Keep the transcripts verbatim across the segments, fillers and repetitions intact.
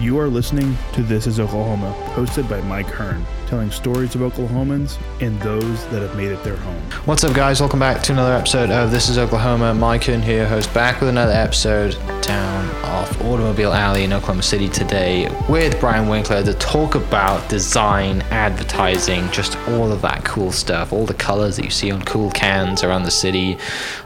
You are listening to This is Oklahoma, hosted by Mike Hearn, telling stories of Oklahomans and those that have made it their home. What's up, guys? Welcome back to another episode of This is Oklahoma. Mike Hearn here, host, back with another episode down off Automobile Alley in Oklahoma City today with Brian Winkler to talk about design, advertising, just all of that cool stuff, all the colors that you see on cool cans around the city.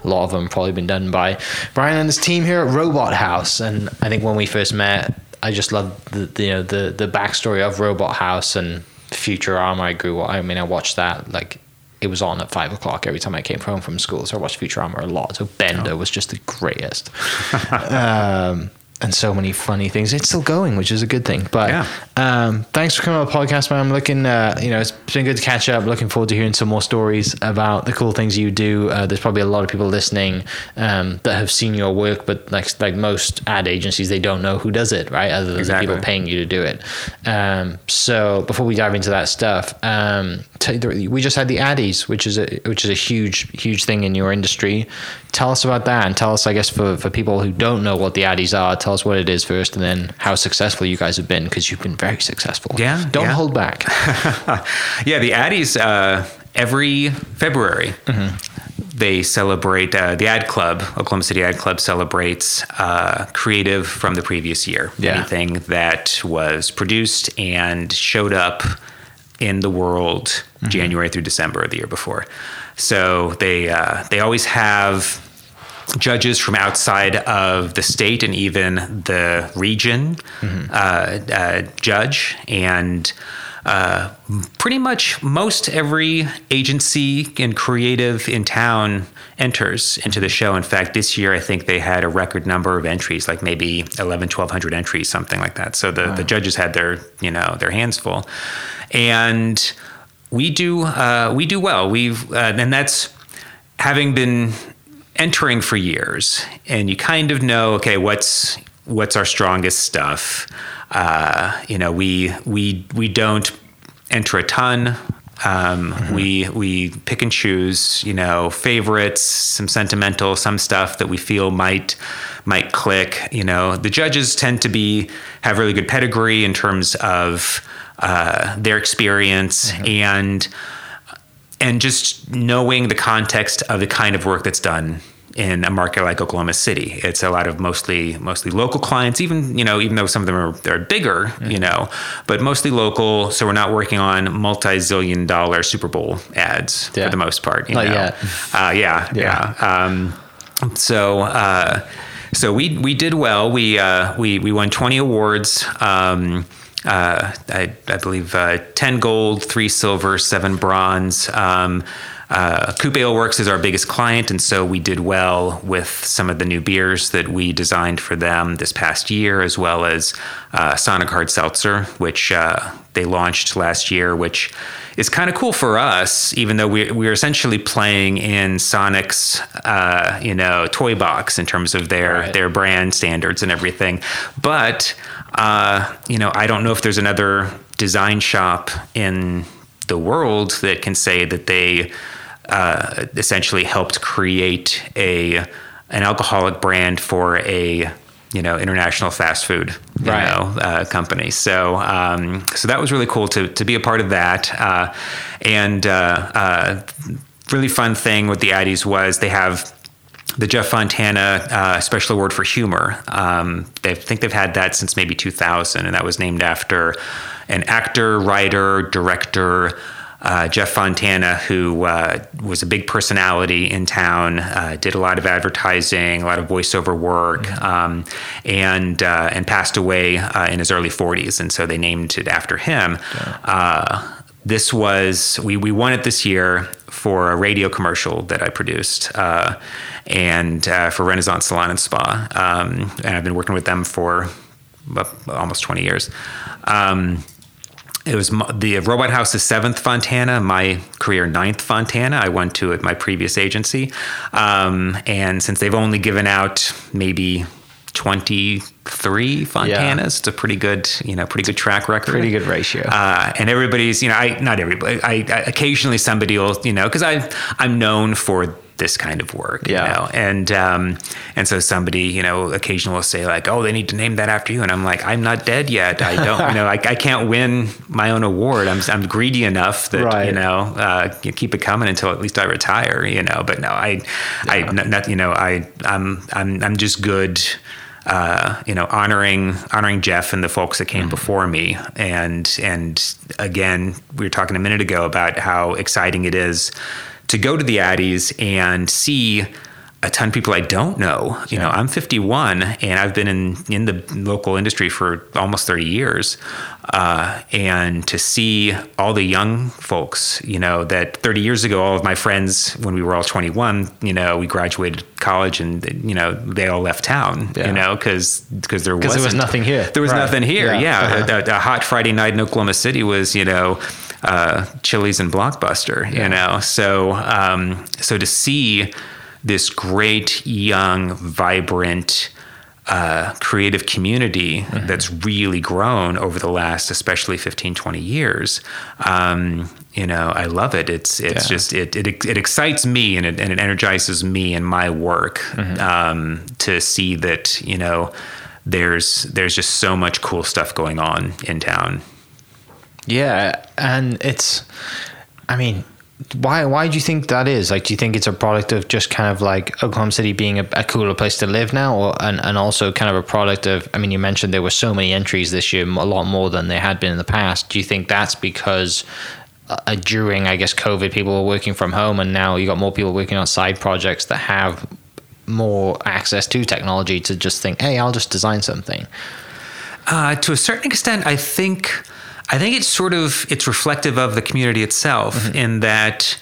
A lot of them probably been done by Brian and his team here at Robot House. And I think when we first met, I just love the, the you know the the backstory of Robot House and Futurama. I grew up, I mean, I watched that, like, it was on at five o'clock every time I came home from school, so I watched Futurama a lot. So Bender oh. was just the greatest, um, and so many funny things. It's still going, which is a good thing. But yeah. um, thanks for coming on the podcast, man. I'm looking, uh, you know, it's been good to catch up. Looking forward to hearing some more stories about the cool things you do. Uh, there's probably a lot of people listening um, that have seen your work, but like like most ad agencies, they don't know who does it, right? Other than exactly. the people paying you to do it. Um, so before we dive into that stuff, um, t- we just had the Addies, which is a which is a huge huge thing in your industry. Tell us about that, and tell us, I guess, for for people who don't know what the Addies are. Tell us what it is first, and then how successful you guys have been, because you've been very successful. Yeah, don't yeah. hold back. Yeah, the Addies, uh, every February, mm-hmm. they celebrate, uh, the Ad Club, Oklahoma City Ad Club celebrates uh, creative from the previous year. Yeah. Anything that was produced and showed up in the world mm-hmm. January through December of the year before. So they uh, they always have judges from outside of the state and even the region mm-hmm. uh, uh, judge. And uh, pretty much most every agency and creative in town enters into the show. In fact, this year, I think they had a record number of entries, like maybe eleven, twelve hundred entries, something like that. So the, wow. the judges had their, you know, their hands full. And we do, uh, we do well. We've, uh, and that's having been entering for years, and you kind of know, okay, what's what's our strongest stuff. Uh, you know, we we we don't enter a ton. Um, mm-hmm. We we pick and choose. You know, favorites, some sentimental, some stuff that we feel might might click. You know, the judges tend to be have really good pedigree in terms of uh, their experience mm-hmm. and. And just knowing the context of the kind of work that's done in a market like Oklahoma City. It's a lot of mostly mostly local clients, even, you know, even though some of them are they're bigger, mm-hmm. you know, but mostly local. So we're not working on multi-zillion dollar Super Bowl ads yeah. for the most part. You not know? Yet. Uh, yeah. Yeah. yeah. Um, so uh, so we we did well. We uh, we we won twenty awards. Um, Uh, I, I believe uh, ten gold, three silver, seven bronze. Um, uh, Coop Ale Works is our biggest client, and so we did well with some of the new beers that we designed for them this past year, as well as uh, Sonic Hard Seltzer, which uh, they launched last year, which is kind of cool for us, even though we we're essentially playing in Sonic's uh, you know toy box in terms of their right. their brand standards and everything, but. Uh, you know, I don't know if there's another design shop in the world that can say that they uh, essentially helped create a an alcoholic brand for a you know international fast food you right. know uh, company. So um, so that was really cool to to be a part of that, uh, and uh, uh, really fun thing with the Addies was they have. The Jeff Fontana uh, Special Award for Humor. Um, they think they've had that since maybe two thousand, and that was named after an actor, writer, director, uh, Jeff Fontana, who uh, was a big personality in town, uh, did a lot of advertising, a lot of voiceover work, um, and uh, and passed away uh, in his early forties, and so they named it after him. Yeah. Uh, this was we we won it this year. For a radio commercial that I produced uh, and uh, for Renaissance Salon and Spa. Um, and I've been working with them for almost twenty years. Um, it was my, the Robot House's seventh Fontana, my career ninth Fontana. I went to at my previous agency. Um, and since they've only given out maybe twenty-three Fontanas. Yeah. It's a pretty good, you know, pretty good track record. Pretty good ratio. Uh, and everybody's, you know, I not everybody. I, I occasionally somebody will, you know, because I I'm known for this kind of work, yeah. you know, and um, and so somebody, you know, occasionally will say like, oh, they need to name that after you, and I'm like, I'm not dead yet. I don't, you know, I, I can't win my own award. I'm I'm greedy enough that right. you know, uh, you keep it coming until at least I retire, you know. But no, I, yeah. I, not, you know, I, I'm I'm I'm just good. Uh, you know, honoring honoring Jeff and the folks that came mm-hmm. before me, and and again, we were talking a minute ago about how exciting it is to go to the Addies and see a ton of people I don't know. You yeah. know, I'm fifty-one and I've been in in the local industry for almost thirty years, uh, and to see all the young folks, you know, that thirty years ago, all of my friends when we were all twenty-one, you know, we graduated college and, you know, they all left town, yeah. you know, because because there wasn't, there was nothing here. There was right. nothing here. Yeah, yeah. a, a, a hot Friday night in Oklahoma City was, you know, uh, Chili's and Blockbuster, yeah. you know. So um, so to see this great, young, vibrant, uh, creative community mm-hmm. that's really grown over the last, especially fifteen, twenty years. Um, you know, I love it. It's it's yeah. just, it, it it excites me and it, and it energizes me in my work mm-hmm. um, to see that, you know, there's there's just so much cool stuff going on in town. Yeah, and it's, I mean, Why Why do you think that is? Like, do you think it's a product of just kind of like Oklahoma City being a, a cooler place to live now, or and, and also kind of a product of, I mean, you mentioned there were so many entries this year, a lot more than there had been in the past. Do you think that's because uh, during, I guess, COVID, people were working from home and now you got more people working on side projects that have more access to technology to just think, hey, I'll just design something? Uh, to a certain extent, I think... I think it's sort of, it's reflective of the community itself mm-hmm. in that,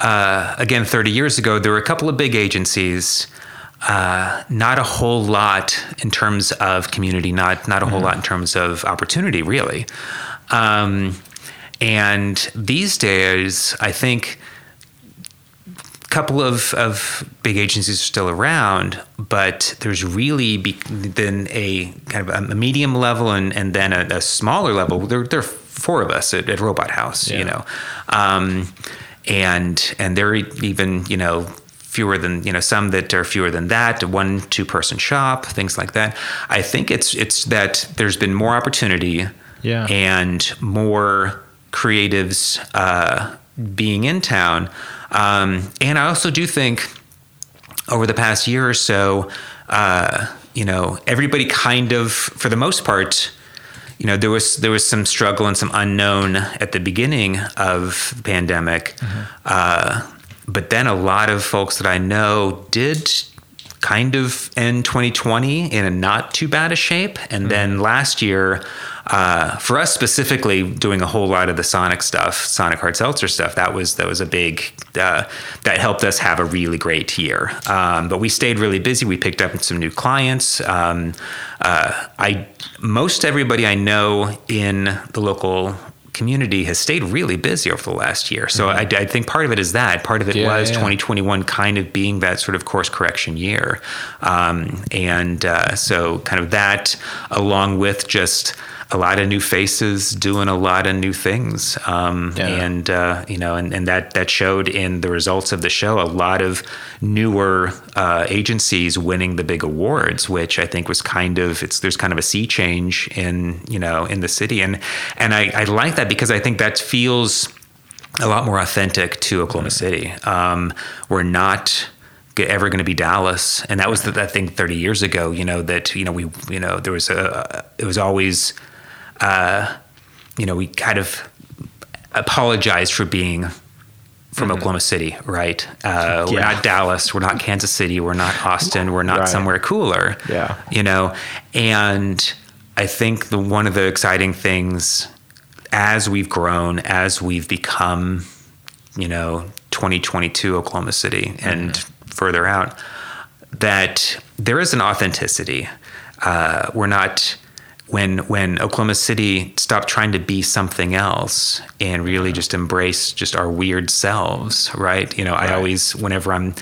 uh, again, thirty years ago, there were a couple of big agencies, uh, not a whole lot in terms of community, not not a whole mm-hmm. lot in terms of opportunity, really. Um, and these days, I think a couple of, of big agencies are still around, but there's really been a kind of a medium level and, and then a, a smaller level. There, there are four of us at, at Robot House, yeah. you know, um, and and there are even, you know, fewer than, you know, some that are fewer than that, one, two person shop, things like that. I think it's it's that there's been more opportunity yeah. and more creatives uh, being in town. Um, and I also do think over the past year or so, uh, you know, everybody kind of, for the most part, you know, there was there was some struggle and some unknown at the beginning of the pandemic. Mm-hmm. Uh, but then a lot of folks that I know did kind of end twenty twenty in a not too bad a shape. And mm-hmm. then last year, uh, for us specifically, doing a whole lot of the Sonic stuff, Sonic Hard Seltzer stuff, that was that was a big, uh, that helped us have a really great year. Um, but we stayed really busy. We picked up some new clients. Um, uh, I most everybody I know in the local community has stayed really busy over the last year. So mm-hmm. I, I think part of it is that. Part of it yeah, was yeah. twenty twenty-one kind of being that sort of course correction year. Um, and uh, so kind of that, along with just a lot of new faces doing a lot of new things. Um, yeah. And, uh, you know, and, and that, that showed in the results of the show, a lot of newer uh, agencies winning the big awards, which I think was kind of, it's, there's kind of a sea change in, you know, in the city. And, and I, I like that because I think that feels a lot more authentic to Oklahoma yeah. City. Um, we're not ever going to be Dallas. And that was the, I think thirty years ago, you know, that, you know, we, you know, there was a, it was always, Uh, you know, we kind of apologized for being from mm-hmm. Oklahoma City, right? Uh, yeah. We're not Dallas. We're not Kansas City. We're not Austin. We're not right. somewhere cooler. Yeah. You know, and I think the one of the exciting things as we've grown, as we've become, you know, twenty twenty-two Oklahoma City mm-hmm. and further out, that there is an authenticity. Uh, we're not... when when Oklahoma City stopped trying to be something else and really just embrace just our weird selves, right? You know, right. I always, whenever I'm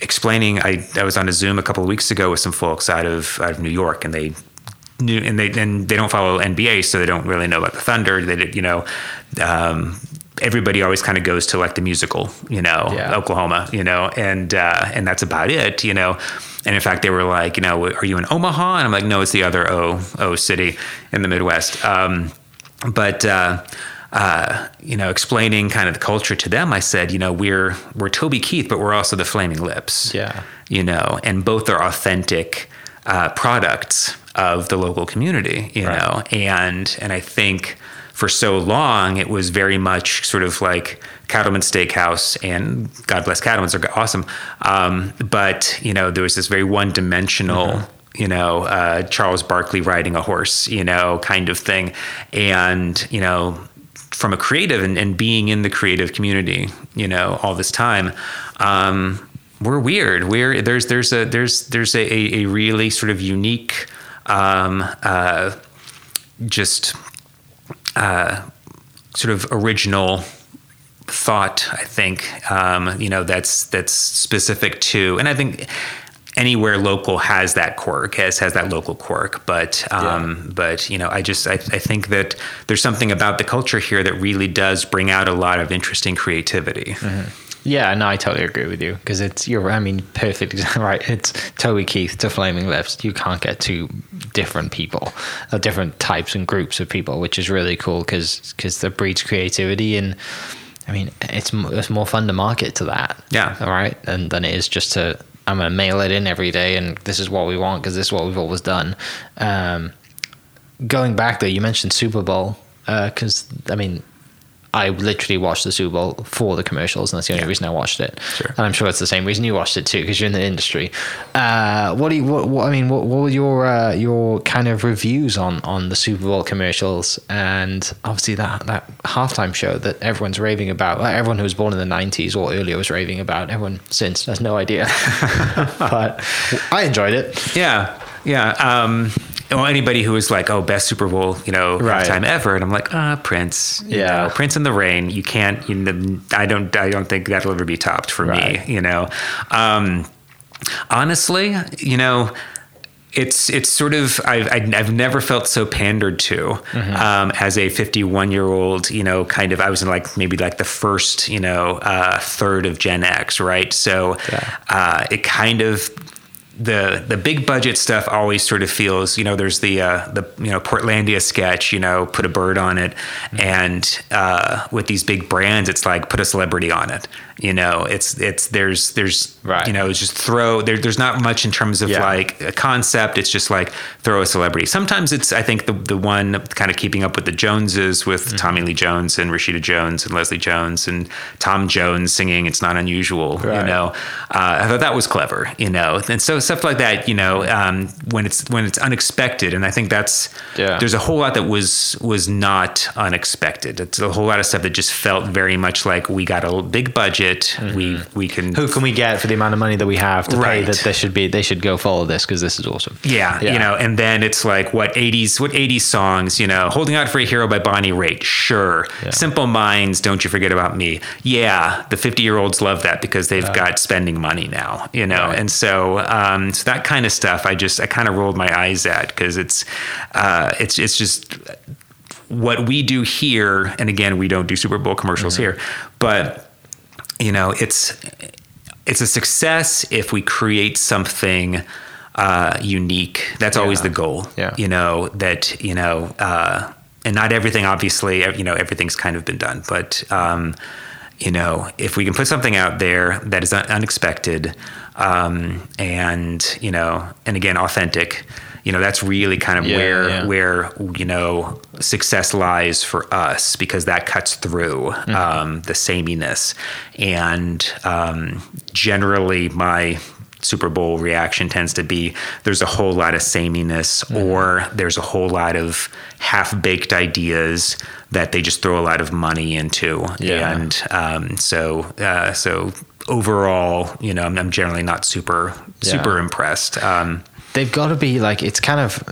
explaining, I, I was on a Zoom a couple of weeks ago with some folks out of out of New York, and they knew, and they and they don't follow N B A, so they don't really know about the Thunder. They did, you know. Um, everybody always kind of goes to like the musical, you know, yeah. Oklahoma, you know, and, uh, and that's about it, you know? And in fact, they were like, you know, are you in Omaha? And I'm like, no, it's the other O, O city in the Midwest. Um, but, uh, uh, you know, explaining kind of the culture to them, I said, you know, we're, we're Toby Keith, but we're also the Flaming Lips, yeah, you know, and both are authentic, uh, products of the local community, you right. know? And, and I think, for so long, it was very much sort of like Cattlemen's Steakhouse, and God bless Cattlemen's, are awesome. Um, but, you know, there was this very one-dimensional, mm-hmm. you know, uh, Charles Barkley riding a horse, you know, kind of thing. And, you know, from a creative and, and being in the creative community, you know, all this time, um, we're weird. We're there's there's a there's there's a, a really sort of unique, um, uh, just. Uh, sort of original thought, I think, um, you know, that's that's specific to, and I think anywhere local has that quirk, has has that local quirk. But um, yeah. but you know, I just I, I think that there's something about the culture here that really does bring out a lot of interesting creativity. Mm-hmm. Yeah, no, I totally agree with you, because it's you're I mean perfect right. It's Toby Keith to Flaming Lips. You can't get too different people, or different types and groups of people, which is really cool because because that breeds creativity, and I mean it's it's more fun to market to that, yeah, all right, and than it is just to I'm gonna mail it in every day and this is what we want because this is what we've always done. Um, going back though, you mentioned Super Bowl because uh, I mean. I literally watched the Super Bowl for the commercials, and that's the only yeah. reason I watched it. Sure. And I'm sure it's the same reason you watched it too, because you're in the industry. Uh, what do you? What, what I mean, what, what were your uh, your kind of reviews on, on the Super Bowl commercials, and obviously that that halftime show that everyone's raving about? Like everyone who was born in the nineties or earlier was raving about. Everyone since has no idea, but I enjoyed it. Yeah, yeah. Um, Well, anybody who was like, oh, best Super Bowl, you know, right. time ever. And I'm like, ah, oh, Prince, you yeah, know, Prince in the Rain. You can't, you know, I don't, I don't think that'll ever be topped for right. me, you know? Um, honestly, you know, it's, it's sort of, I've, I've never felt so pandered to, mm-hmm. um, as a fifty-one year old, you know, kind of, I was in like, maybe like the first, you know, uh, third of Gen X. Right. So, yeah. uh, it kind of, The the big budget stuff always sort of feels, you know, there's the uh, the you know Portlandia sketch, you know, put a bird on it, mm-hmm. and uh, with these big brands, it's like put a celebrity on it, you know. It's it's there's there's right. you know it's just throw there there's not much in terms of yeah. like a concept. It's just like throw a celebrity. Sometimes it's I think the the one kind of Keeping Up with the Joneses with mm-hmm. Tommy Lee Jones and Rashida Jones and Leslie Jones and Tom Jones singing It's Not Unusual, right. you know. Uh, I thought that was clever, you know, and so. Stuff like that, you know, um, when it's when it's unexpected, and I think that's yeah. there's a whole lot that was was not unexpected. It's a whole lot of stuff that just felt very much like we got a big budget. Mm-hmm. We we can who can we get for the amount of money that we have to right. pay that they should be they should go follow this because this is awesome. Yeah, yeah, you know, and then it's like what eighties what eighties songs, you know, Holding Out for a Hero by Bonnie Raitt, sure. Yeah. Simple Minds, Don't You Forget About Me. Yeah, the fifty year olds love that because they've uh, got spending money now, you know, right. and so. Um, Um, so that kind of stuff, I just I kind of rolled my eyes at because it's uh, it's it's just what we do here. And again, we don't do Super Bowl commercials mm-hmm. here, but you know, it's it's a success if we create something uh, unique. That's yeah. always the goal. Yeah. You know that you know, uh, and not everything obviously. You know, everything's kind of been done, but um, you know, if we can put something out there that is un- unexpected. Um, and, you know, and again, authentic, you know, that's really kind of yeah, where, yeah. where, you know, success lies for us because that cuts through, mm-hmm. um, the sameness. And, um, generally my Super Bowl reaction tends to be, there's a whole lot of sameness mm-hmm. or there's a whole lot of half-baked ideas that they just throw a lot of money into. Yeah. And, um, so, uh, so, overall, you know, I'm, I'm generally not super, yeah. super impressed. Um, They've got to be like, it's kind of,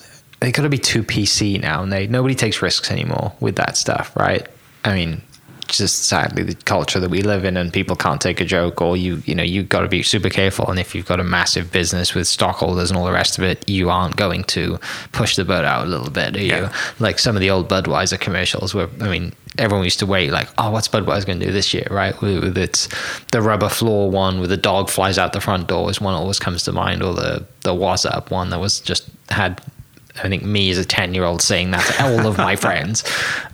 they got to be too P C now, and they nobody takes risks anymore with that stuff, right? I mean, just sadly the culture that we live in, and people can't take a joke, or you you know you've got to be super careful. And if you've got a massive business with stockholders and all the rest of it, you aren't going to push the boat out a little bit, are you? Yeah. Like some of the old Budweiser commercials were, I mean, everyone used to wait like, oh, what's Budweiser going to do this year, right? With it's the rubber floor one with the dog flies out the front door is one always comes to mind, or the the was up one that was just had, I think, me as a ten year old saying that to all of my friends.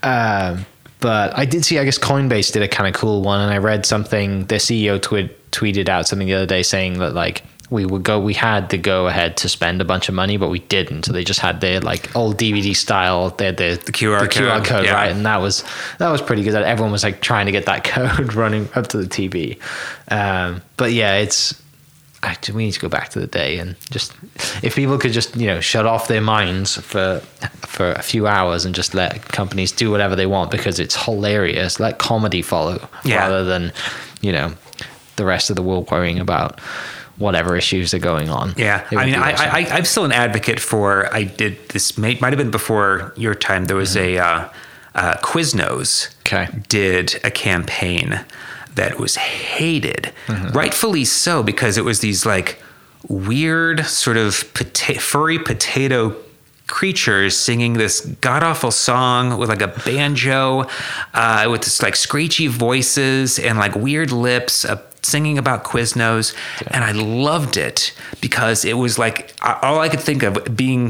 um But I did see, I guess Coinbase did a kind of cool one, and I read something, their C E O twi- tweeted out something the other day saying that like, we would go, we had the go ahead to spend a bunch of money, but we didn't. So they just had their like old D V D style, they had their, the Q R the code, Q R code yeah. right? And that was, that was pretty good. Everyone was like trying to get that code running up to the T V. Um, but yeah, it's, actually, we need to go back to the day, and just if people could just you know shut off their minds for for a few hours and just let companies do whatever they want, because it's hilarious. Let comedy follow yeah. rather than you know the rest of the world worrying about whatever issues are going on. Yeah, I mean, I, I, I I'm still an advocate for. I did this might might have been before your time. There was mm-hmm. a uh, uh, Quiznos okay. did a campaign that was hated, mm-hmm. rightfully so, because it was these like weird sort of pota- furry potato creatures singing this god-awful song with like a banjo, uh, with this like screechy voices and like weird lips, uh, singing about Quiznos. Okay. And I loved it because it was like, I, all I could think of being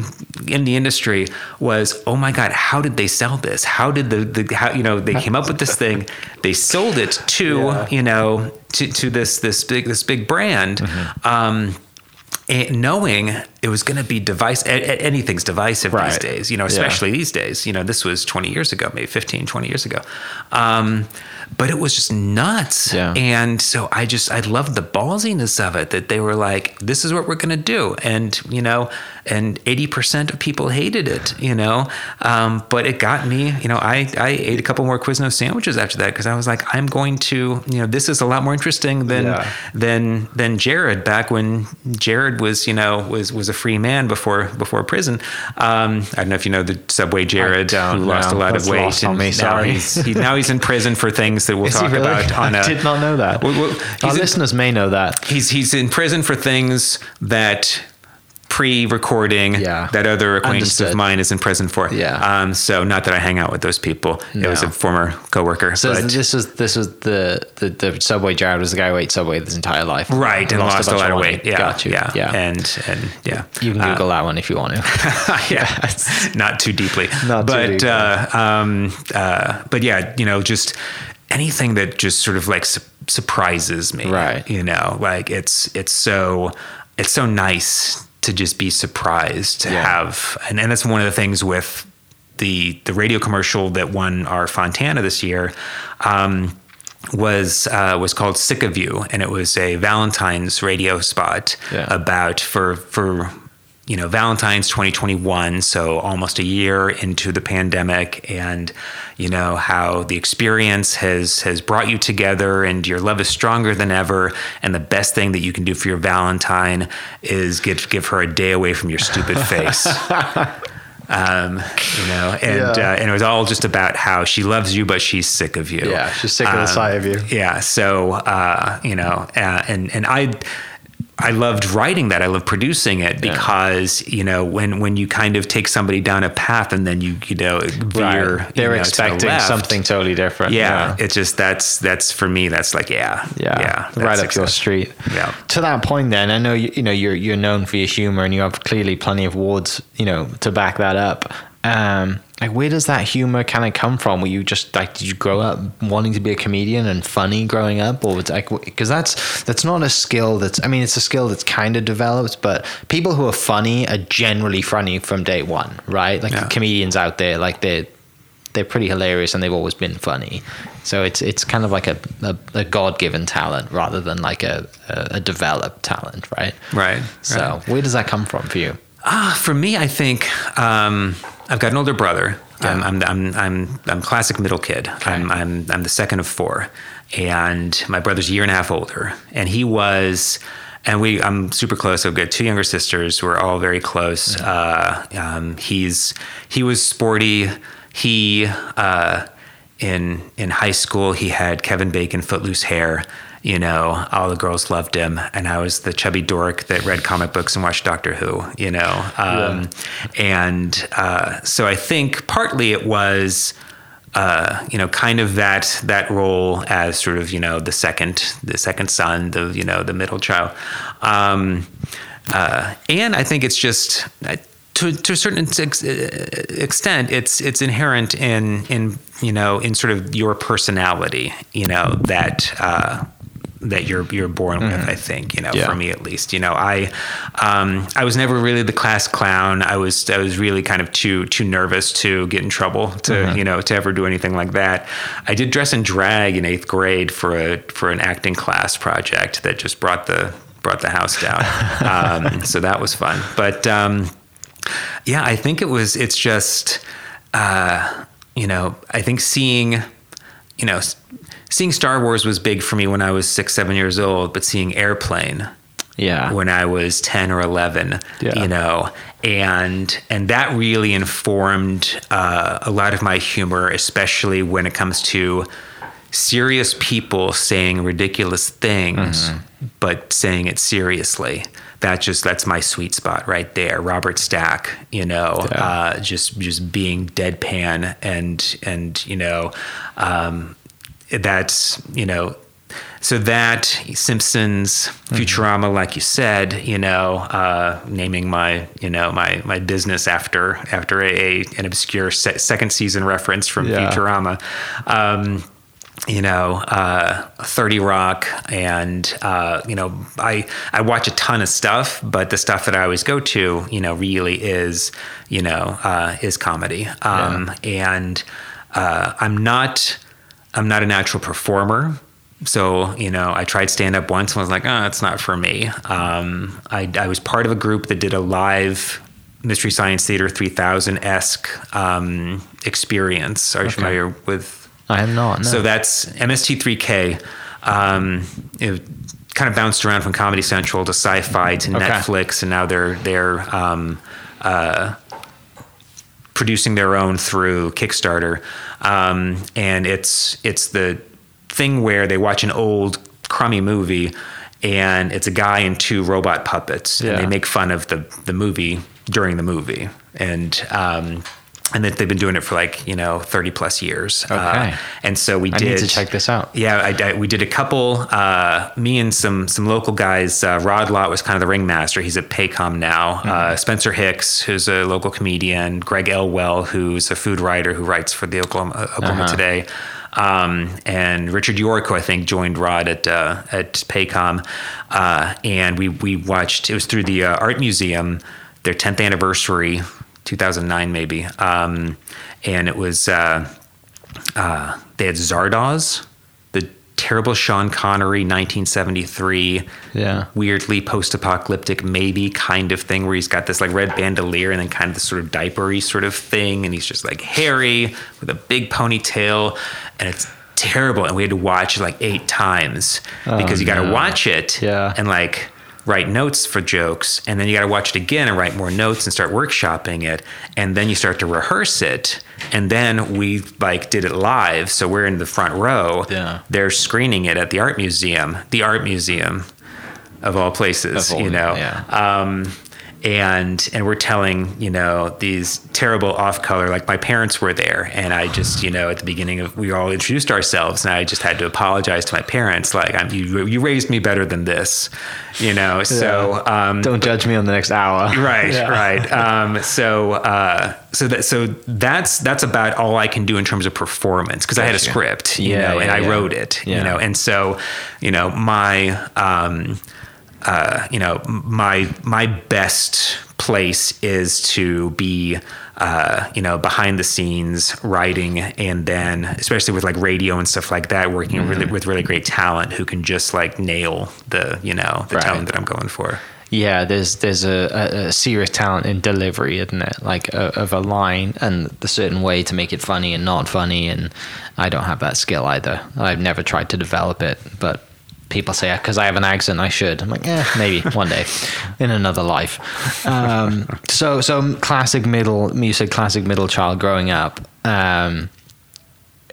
in the industry was, oh my God, how did they sell this? How did the, the how, you know, they came up with this thing, they sold it to, yeah. you know, to, to this, this big, this big brand. Mm-hmm. Um, And knowing it was going to be divisive, anything's divisive right. these days, you know, especially yeah. these days, you know, this was twenty years ago, maybe fifteen, twenty years ago. Um, but it was just nuts. Yeah. And so I just, I loved the ballsiness of it, that they were like, this is what we're going to do. And, you know, and eighty percent of people hated it, you know, um, but it got me, you know, I, I ate a couple more Quiznos sandwiches after that, because I was like, I'm going to, you know, this is a lot more interesting than, yeah. than, than Jared back when Jared was, you know, was, was a free man before, before prison. Um, I don't know if you know the Subway Jared, who lost no, a lot of weight. And me, now, he's, he, now he's in prison for things that we'll Is talk really? about. On a, I did not know that. Well, well, Our in, listeners may know that. He's, he's in prison for things that pre-recording yeah. that other acquaintance Understood. of mine is in prison for. Yeah. Um, so not that I hang out with those people. No. It was a former coworker. So but this was this was the, the, the Subway Jared was the guy who ate Subway his entire life. Right. And lost, lost a, a lot of weight. Yeah. Got you. Yeah. yeah. And, and yeah. You can Google uh, that one if you want to. yeah. Not too deeply. Not but, too deeply. Uh, um, uh, but yeah, you know, just anything that just sort of like su- surprises me. Right. You know, like it's, it's so, it's so nice to just be surprised to yeah. have. And, and that's one of the things with the the radio commercial that won our Fontana this year, um, was uh, was called Sick of You. And it was a Valentine's radio spot yeah. about for for, you know, Valentine's twenty twenty-one. So almost a year into the pandemic, and, you know, how the experience has, has brought you together, and your love is stronger than ever. And the best thing that you can do for your Valentine is give, give her a day away from your stupid face. Um, you know, and, yeah. uh, and it was all just about how she loves you, but she's sick of you. Yeah. She's sick um, of the sight of you. Yeah. So, uh, you know, uh, and, and I, I loved writing that. I loved producing it because, yeah. you know, when, when you kind of take somebody down a path and then you, you know, veer, right. they're you know, expecting to the left, something totally different. Yeah, yeah. It's just, that's, that's for me, that's like, yeah, yeah, yeah right up exciting. your street. Yeah. To that point then, I know, you, you know, you're, you're known for your humor, and you have clearly plenty of awards, you know, to back that up. Um, like, where does that humor kind of come from? Were you just like, did you grow up wanting to be a comedian and funny growing up, or was like, because that's that's not a skill that's, I mean, it's a skill that's kind of developed, but people who are funny are generally funny from day one, right? Like yeah. the comedians out there, like they're they're pretty hilarious, and they've always been funny. So it's it's kind of like a, a, a God-given talent rather than like a, a, a developed talent, right? Right. So right. where does that come from for you? Ah, uh, for me, I think. Um, I've got an older brother. Yeah. I'm, I'm, I'm, I'm, I'm classic middle kid. Okay. I'm, I'm, I'm the second of four, and my brother's a year and a half older. And he was, And we, I'm super close. I've got two younger sisters. We're all very close. Mm-hmm. Uh, um, he's, he was sporty. He, uh, in, in high school, he had Kevin Bacon footloose hair. You know, all the girls loved him, and I was the chubby dork that read comic books and watched Doctor Who, you know. Um, yeah. And uh, so I think partly it was, uh, you know, kind of that that role as sort of, you know, the second, the second son, the, you know, the middle child. Um, uh, and I think it's just, to, to a certain ex- extent, it's it's inherent in, in, you know, in sort of your personality, you know, that... Uh, that you're you're born with, mm. I think, you know, yeah. for me at least. You know, I um, I was never really the class clown. I was I was really kind of too too nervous to get in trouble to mm-hmm. you know to ever do anything like that. I did dress in drag in eighth grade for a for an acting class project that just brought the brought the house down. um, so that was fun. But um, yeah, I think it was. It's just uh, you know, I think seeing you know. Seeing Star Wars was big for me when I was six, seven years old, but seeing Airplane yeah. when I was ten or eleven, yeah. you know, and and that really informed uh, a lot of my humor, especially when it comes to serious people saying ridiculous things, mm-hmm. but saying it seriously. That just, that's my sweet spot right there. Robert Stack, you know, yeah. uh, just just being deadpan and, and you know, um, that's, you know, so that Simpsons, Futurama, mm-hmm. like you said, you know, uh, naming my, you know, my, my business after, after a, a an obscure se- second season reference from yeah. Futurama, um, you know, uh, thirty Rock and, uh, you know, I, I watch a ton of stuff, but the stuff that I always go to, you know, really is, you know, uh, is comedy. Um, yeah. and, uh, I'm not, I'm not a natural performer. So, you know, I tried stand up once and was like, oh, it's not for me. Um, I, I was part of a group that did a live Mystery Science Theater three thousand-esque um, experience. Are you okay. familiar with? I am not. No. So that's M S T three K. Um, it kind of bounced around from Comedy Central to Sci-Fi to okay. Netflix. And now they're, they're um, uh, producing their own through Kickstarter. Um, and it's, it's the thing where they watch an old crummy movie and it's a guy and two robot puppets yeah. and they make fun of the, the movie during the movie. And, um, and that they've been doing it for like, you know, thirty plus years. Okay. Uh, and so we I did need to check this out. Yeah. I, I, we did a couple, uh, me and some, some local guys, uh, Rod Lott was kind of the ringmaster. He's at Paycom now. Mm-hmm. Uh, Spencer Hicks, who's a local comedian, Greg Elwell, who's a food writer who writes for the Oklahoma, Oklahoma uh-huh. Today. Um, and Richard York, who I think joined Rod at, uh, at Paycom. Uh, and we, we watched, it was through the uh, Art Museum, their tenth anniversary, two thousand nine maybe, um, and it was uh, uh, they had Zardoz, the terrible Sean Connery nineteen seventy-three yeah. weirdly post-apocalyptic maybe kind of thing where he's got this like red bandolier and then kind of this sort of diapery sort of thing, and he's just like hairy with a big ponytail, and it's terrible, and we had to watch it like eight times oh, because you got to no. watch it yeah. and like write notes for jokes, and then you got to watch it again and write more notes and start workshopping it, and then you start to rehearse it, and then we like did it live, so we're in the front row. Yeah. They're screening it at the Art Museum, the Art Museum of all places, of all, you know. Yeah. Um, and and we're telling, you know, these terrible off-color, like my parents were there, and I just, you know, at the beginning of, we all introduced ourselves, and I just had to apologize to my parents, like, I'm, you you raised me better than this, you know, so... Yeah. Um, Don't judge me on the next hour. Right, yeah. right. Um, so uh, so that, so that's that's about all I can do in terms of performance, because I had a script, you yeah, know, yeah, and I yeah. wrote it, yeah. you know, and so, you know, my... Um, Uh, you know, my my best place is to be, uh, you know, behind the scenes writing, and then especially with like radio and stuff like that, working mm-hmm. really, with really great talent who can just like nail the, you know, the right. tone that I'm going for. Yeah, there's there's a, a serious talent in delivery, isn't it? Like a, of a line and the certain way to make it funny and not funny. And I don't have that skill either. I've never tried to develop it, but people say, because I have an accent, I should. I'm like, eh, maybe one day in another life. Um, so, so classic middle, you said classic middle child growing up. Um,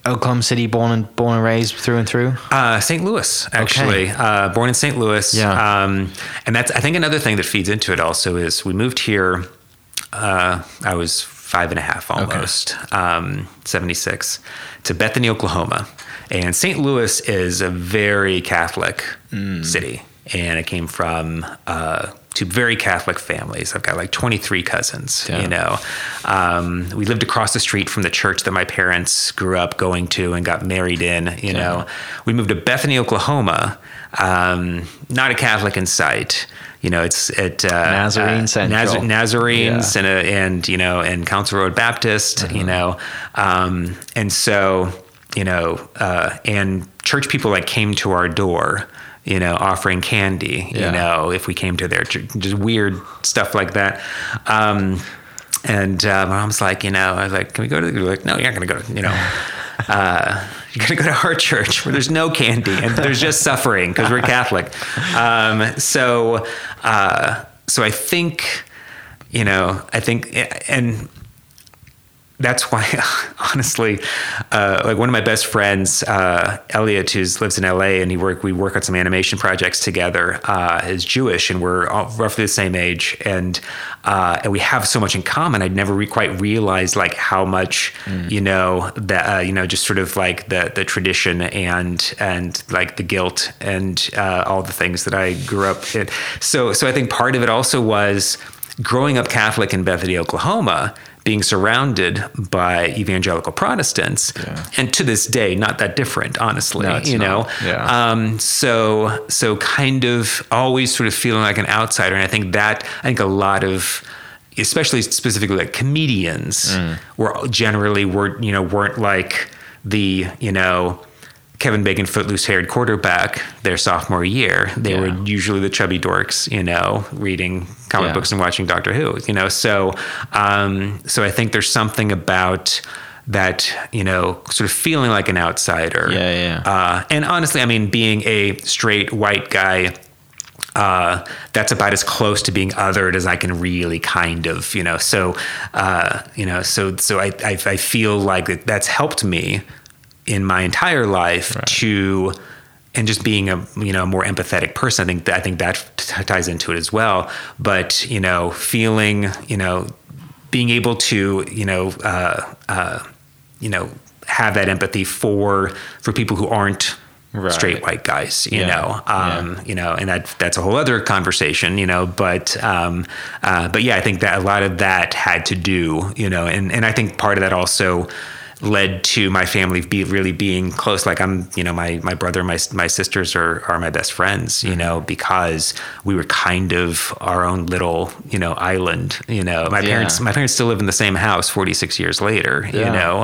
Oklahoma City, born and born and raised through and through? Uh, Saint Louis, actually. Okay. Uh, born in Saint Louis. Yeah. Um, and that's, I think, another thing that feeds into it also is we moved here. Uh, I was five and a half almost, okay. um, seventy-six, to Bethany, Oklahoma. And Saint Louis is a very Catholic mm. city. And I came from uh, two very Catholic families. I've got like twenty-three cousins, yeah. you know. Um, we lived across the street from the church that my parents grew up going to and got married in, you yeah. know. We moved to Bethany, Oklahoma, um, not a Catholic in sight. You know, it's at uh, Nazarene uh, Central. Naz- Nazarenes yeah. and, a, and, you know, and Council Road Baptist, mm-hmm. you know. Um, and so... you know, uh, and church people like came to our door, you know, offering candy, yeah. you know, if we came to their church, just weird stuff like that. Um, and uh, my mom's like, you know, I was like, can we go to, the, like, no, you're not going to go to, you know, uh, you're going to go to our church where there's no candy and there's just suffering because we're Catholic. Um, so, uh, so I think, you know, I think, and that's why, honestly, uh, like one of my best friends, uh, Elliot, who lives in L A, and he work we work on some animation projects together, uh, is Jewish, and we're all roughly the same age, and uh, and we have so much in common. I'd never re- quite realized like how much, mm. you know, that uh, you know, just sort of like the the tradition and and like the guilt and uh, all the things that I grew up in. So so I think part of it also was growing up Catholic in Bethany, Oklahoma, being surrounded by evangelical Protestants, yeah. and to this day, not that different, honestly, no, you not. know? Yeah. Um, so, so kind of always sort of feeling like an outsider. And I think that, I think a lot of, especially specifically like comedians mm. were generally were, you know, weren't like the, you know, Kevin Bacon, footloose-haired quarterback their sophomore year. They yeah. were usually the chubby dorks, you know, reading comic yeah. books and watching Doctor Who, you know. So um, so I think there's something about that, you know, sort of feeling like an outsider. Yeah, yeah. Uh, and honestly, I mean, being a straight white guy, uh, that's about as close to being othered as I can really kind of, you know. So, uh, you know, so so I, I, I feel like that's helped me in my entire life right. to, and just being a, you know, more empathetic person. I think that, I think that t- ties into it as well. But, you know, feeling, you know, being able to, you know, uh, uh, you know, have that empathy for, for people who aren't right. straight white guys, you yeah. know, um, yeah. you know, and that, that's a whole other conversation, you know, but, um, uh, but yeah, I think that a lot of that had to do, you know, and, and I think part of that also led to my family be really being close. Like I'm, you know, my, my brother, my, my sisters are, are my best friends, you mm-hmm. know, because we were kind of our own little, you know, island, you know, my yeah. parents, my parents still live in the same house forty-six years later, yeah. you know,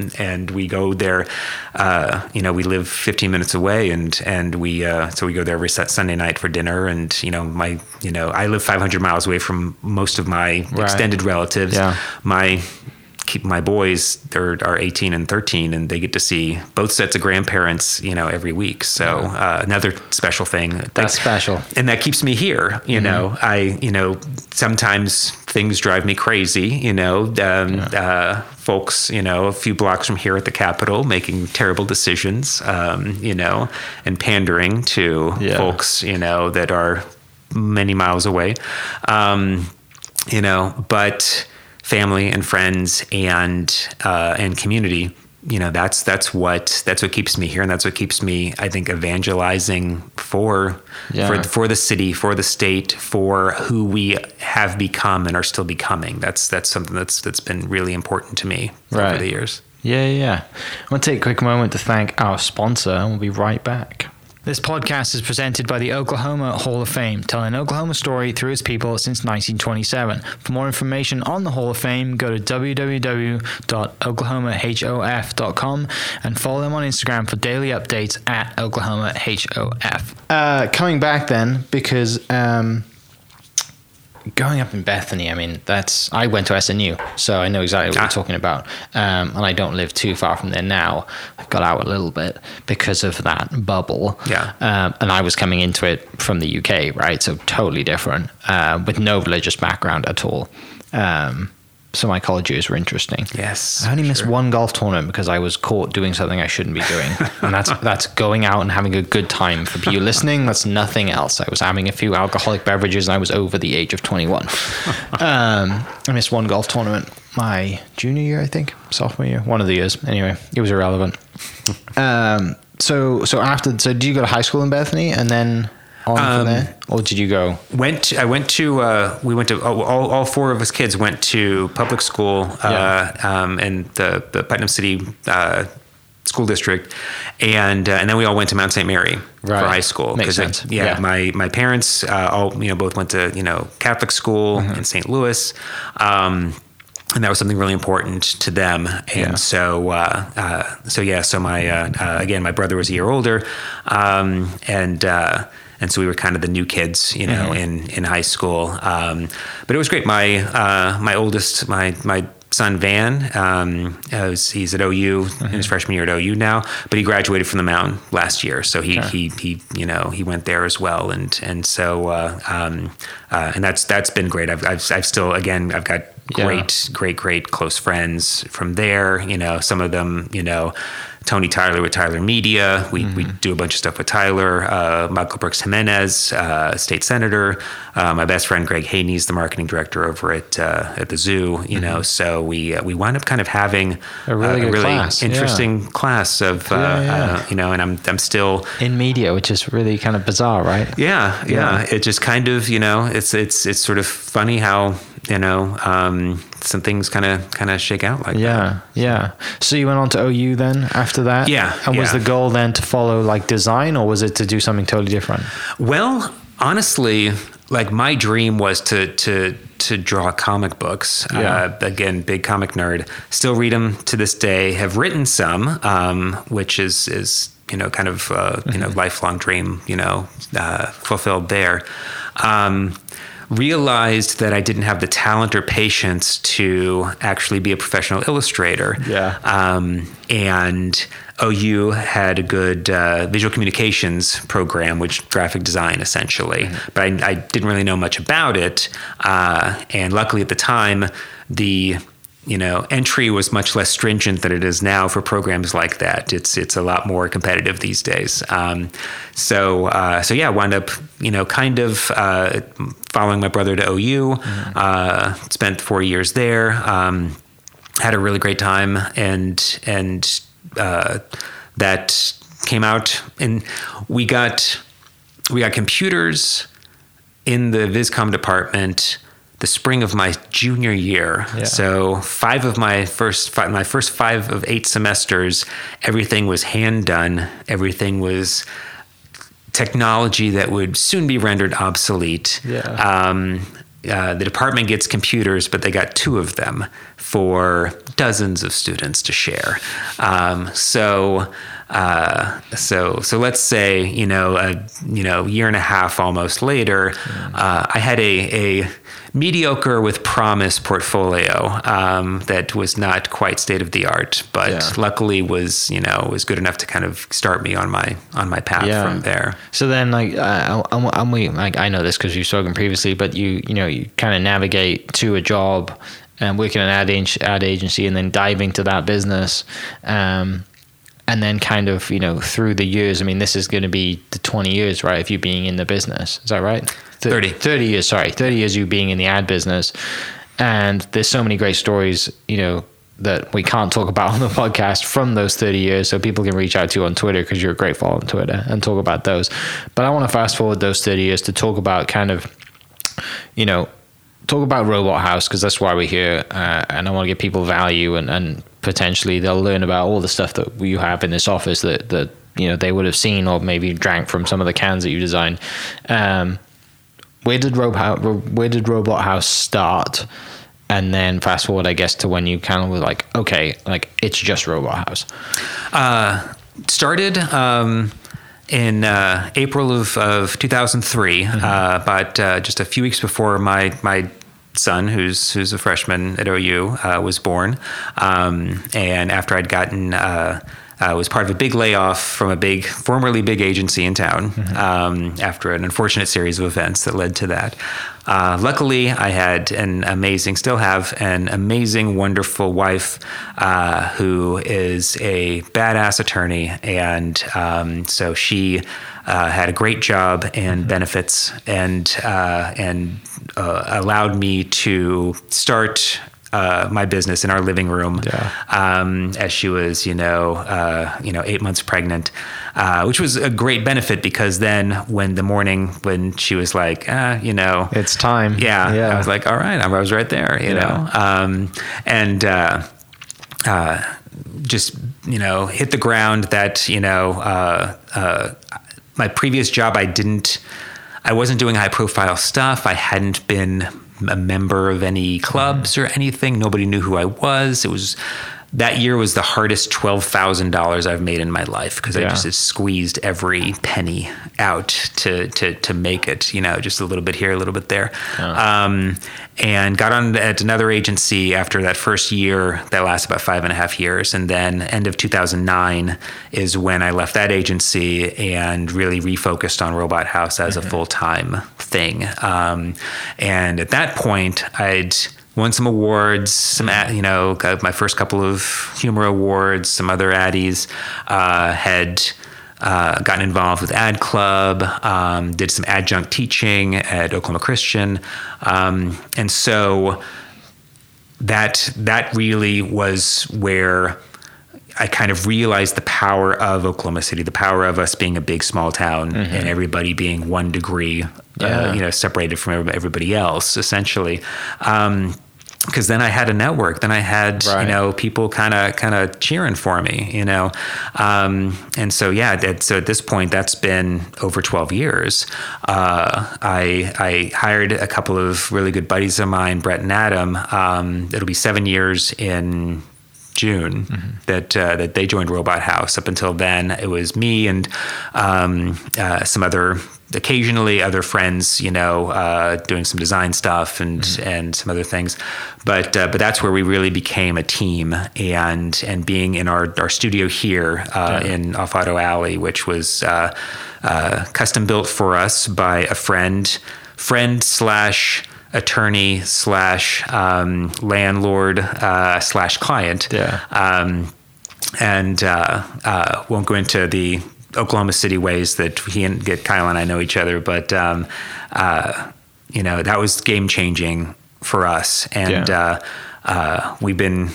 um, and we go there, uh, you know, we live fifteen minutes away and, and we, uh, so we go there every Sunday night for dinner. And, you know, my, you know, I live five hundred miles away from most of my right. extended relatives, yeah. my, Keep my boys, they're are eighteen and thirteen, and they get to see both sets of grandparents, you know, every week. So uh, another special thing. That's like, special, and that keeps me here. You mm-hmm. know, I you know sometimes things drive me crazy. You know, um, yeah. uh, folks, you know, a few blocks from here at the Capitol making terrible decisions. Um, you know, and pandering to yeah. folks, you know, that are many miles away. Um, you know, but. Family and friends and uh, and community, you know, that's that's what that's what keeps me here, and that's what keeps me, I think, evangelizing for yeah. for for the city, for the state, for who we have become and are still becoming. That's that's something that's that's been really important to me right. over the years. Yeah, yeah. I want to take a quick moment to thank our sponsor, and we'll be right back. This podcast is presented by the Oklahoma Hall of Fame, telling an Oklahoma story through its people since nineteen twenty-seven. For more information on the Hall of Fame, go to w w w dot oklahoma hof dot com and follow them on Instagram for daily updates at Oklahoma H O F. Uh, coming back then, because um, growing up in Bethany, I mean, that's, I went to S N U, so I know exactly what ah. you're talking about. Um, and I don't live too far from there now. I got out a little bit because of that bubble. Yeah. Um, and I was coming into it from the U K, right? So totally different, uh, with no religious background at all. Um, so my college years were interesting. Yes. I only sure. missed one golf tournament because I was caught doing something I shouldn't be doing. And that's that's going out and having a good time. For you listening, that's nothing else. I was having a few alcoholic beverages and I was over the age of twenty-one. um, I missed one golf tournament my junior year, I think, sophomore year, one of the years. Anyway, it was irrelevant. Um, so so after, so did you go to high school in Bethany and then... On um, there? Or did you go? Went. I went to. Uh, we went to. Oh, all, all four of us kids went to public school uh, yeah. um, in the, the Putnam City uh, school district, and uh, and then we all went to Mount Saint Mary right. for high school. Makes sense. I, yeah, yeah. My my parents uh, all you know both went to you know Catholic school mm-hmm. in Saint Louis. Um, And that was something really important to them, and yeah. so, uh, uh, so yeah. So my uh, uh, again, my brother was a year older, um, and uh, and so we were kind of the new kids, you know, mm-hmm. in, in high school. Um, but it was great. My uh, my oldest, my my son Van, um, was, he's at O U mm-hmm. in his freshman year at O U now, but he graduated from the Mountain last year, so he okay. he, he you know he went there as well, and and so uh, um, uh, and that's that's been great. I've I've, I've still again I've got. Great, yeah. great, great close friends from there. You know, some of them, you know, Tony Tyler with Tyler Media. We mm-hmm. we do a bunch of stuff with Tyler. Uh, Michael Brooks Jimenez, uh, state senator. Uh, my best friend Greg Haney is the marketing director over at uh, at the zoo. You mm-hmm. know, so we uh, we wound up kind of having a really, uh, a really class. interesting yeah. class of uh, yeah, yeah. Uh, you know, and I'm I'm still in media, which is really kind of bizarre, right? Yeah, yeah. yeah. It just kind of you know, it's it's it's sort of funny how. You know, um, some things kind of kind of shake out like yeah, that. Yeah, yeah. So you went on to O U then after that? Yeah. And yeah. was the goal then to follow like design or was it to do something totally different? Well, honestly, like my dream was to to to draw comic books. Yeah. Uh, again, big comic nerd. Still read them to this day. Have written some, um, which is is you know kind of uh, you know lifelong dream. You know, uh, fulfilled there. Um, realized that I didn't have the talent or patience to actually be a professional illustrator. Yeah. Um, and O U had a good uh, visual communications program, which graphic design essentially, mm-hmm. but I, I didn't really know much about it. Uh, and luckily at the time, the you know, entry was much less stringent than it is now for programs like that. It's it's a lot more competitive these days. Um, so uh, so yeah, wound up you know kind of uh, following my brother to O U. Mm-hmm. Uh, spent four years there. Um, had a really great time, and and uh, that came out, and we got we got computers in the VizCom department. The spring of my junior year, yeah. so five of my first five, my first five of eight semesters, everything was hand done. Everything was technology that would soon be rendered obsolete. Yeah. Um, uh, the department gets computers, but they got two of them for dozens of students to share. Um, so. Uh, so, so let's say, you know, a, you know, year and a half almost later, mm. uh, I had a, a mediocre with promise portfolio, um, that was not quite state of the art, but yeah. luckily was, you know, was good enough to kind of start me on my, on my path yeah. from there. So then like, uh, I'm, I'm, we, like, I know this cause you've spoken previously, but you, you know, you kind of navigate to a job and working in an ad, ag- ad agency and then diving to that business, um, and then kind of, you know, through the years, I mean, this is going to be the twenty years, right, of you being in the business. Is that right? thirty thirty years, sorry. thirty years you being in the ad business. And there's so many great stories, you know, that we can't talk about on the podcast from those thirty years. So people can reach out to you on Twitter because you're a great follower on Twitter and talk about those. But I want to fast forward those thirty years to talk about kind of, you know, talk about Robot House because that's why we're here. Uh, and I want to give people value and, and potentially they'll learn about all the stuff that you have in this office that, that you know they would have seen or maybe drank from some of the cans that you designed. Um, where did Robo- where did Robot House start? And then fast forward, I guess, to when you kind of were like, okay, like it's just Robot House. Uh, started um, in uh, April of, of two thousand three, mm-hmm. uh, but uh, just a few weeks before my my son, who's who's a freshman at O U, uh, was born. Um, and after I'd gotten, uh, I was part of a big layoff from a big, formerly big agency in town, mm-hmm. um, after an unfortunate series of events that led to that. Uh, luckily, I had an amazing, still have an amazing, wonderful wife uh, who is a badass attorney. And um, so she uh, had a great job and mm-hmm. benefits and, uh, and uh, allowed me to start Uh, my business in our living room, yeah. um, as she was, you know, uh, you know, eight months pregnant, uh, which was a great benefit because then when the morning when she was like, ah, you know, it's time. Yeah, yeah. I was like, all right, I was right there, you yeah. know, um, and uh, uh, just, you know, hit the ground that, you know, uh, uh, my previous job, I didn't, I wasn't doing high profile stuff. I hadn't been a member of any clubs or anything. Nobody knew who I was. It was, that year was the hardest twelve thousand dollars I've made in my life because yeah. I just had squeezed every penny out to, to, to make it, you know, just a little bit here, a little bit there. Yeah. Um, and got on at another agency after that first year that lasted about five and a half years. And then end of two thousand nine is when I left that agency and really refocused on Robot House as mm-hmm. a full-time thing. Um, and at that point I'd won some awards, some, you know, got my first couple of humor awards, some other Addies, uh, had uh, gotten involved with Ad Club, um, did some adjunct teaching at Oklahoma Christian. Um, and so that that really was where I kind of realized the power of Oklahoma City, the power of us being a big, small town mm-hmm. and everybody being one degree, yeah. uh, you know, separated from everybody else, essentially. Um, because then I had a network, then I had, right. you know, people kind of, kind of cheering for me, you know? Um, and so, yeah, that, so at this point that's been over twelve years. Uh, I, I hired a couple of really good buddies of mine, Brett and Adam. Um, it'll be seven years in June mm-hmm. that uh, that they joined Robot House. Up until then, it was me and um, uh, some other, occasionally other friends, you know, uh, doing some design stuff and mm-hmm. and some other things. But uh, but that's where we really became a team. And and being in our, our studio here uh, yeah. in Off Auto Alley, which was uh, uh, custom built for us by a friend, friend slash attorney slash um, landlord uh, slash client. Yeah. Um, and uh, uh, won't go into the Oklahoma City ways that he and get Kyle and I know each other, but um, uh, you know, that was game changing for us. And yeah. uh, uh, we've been,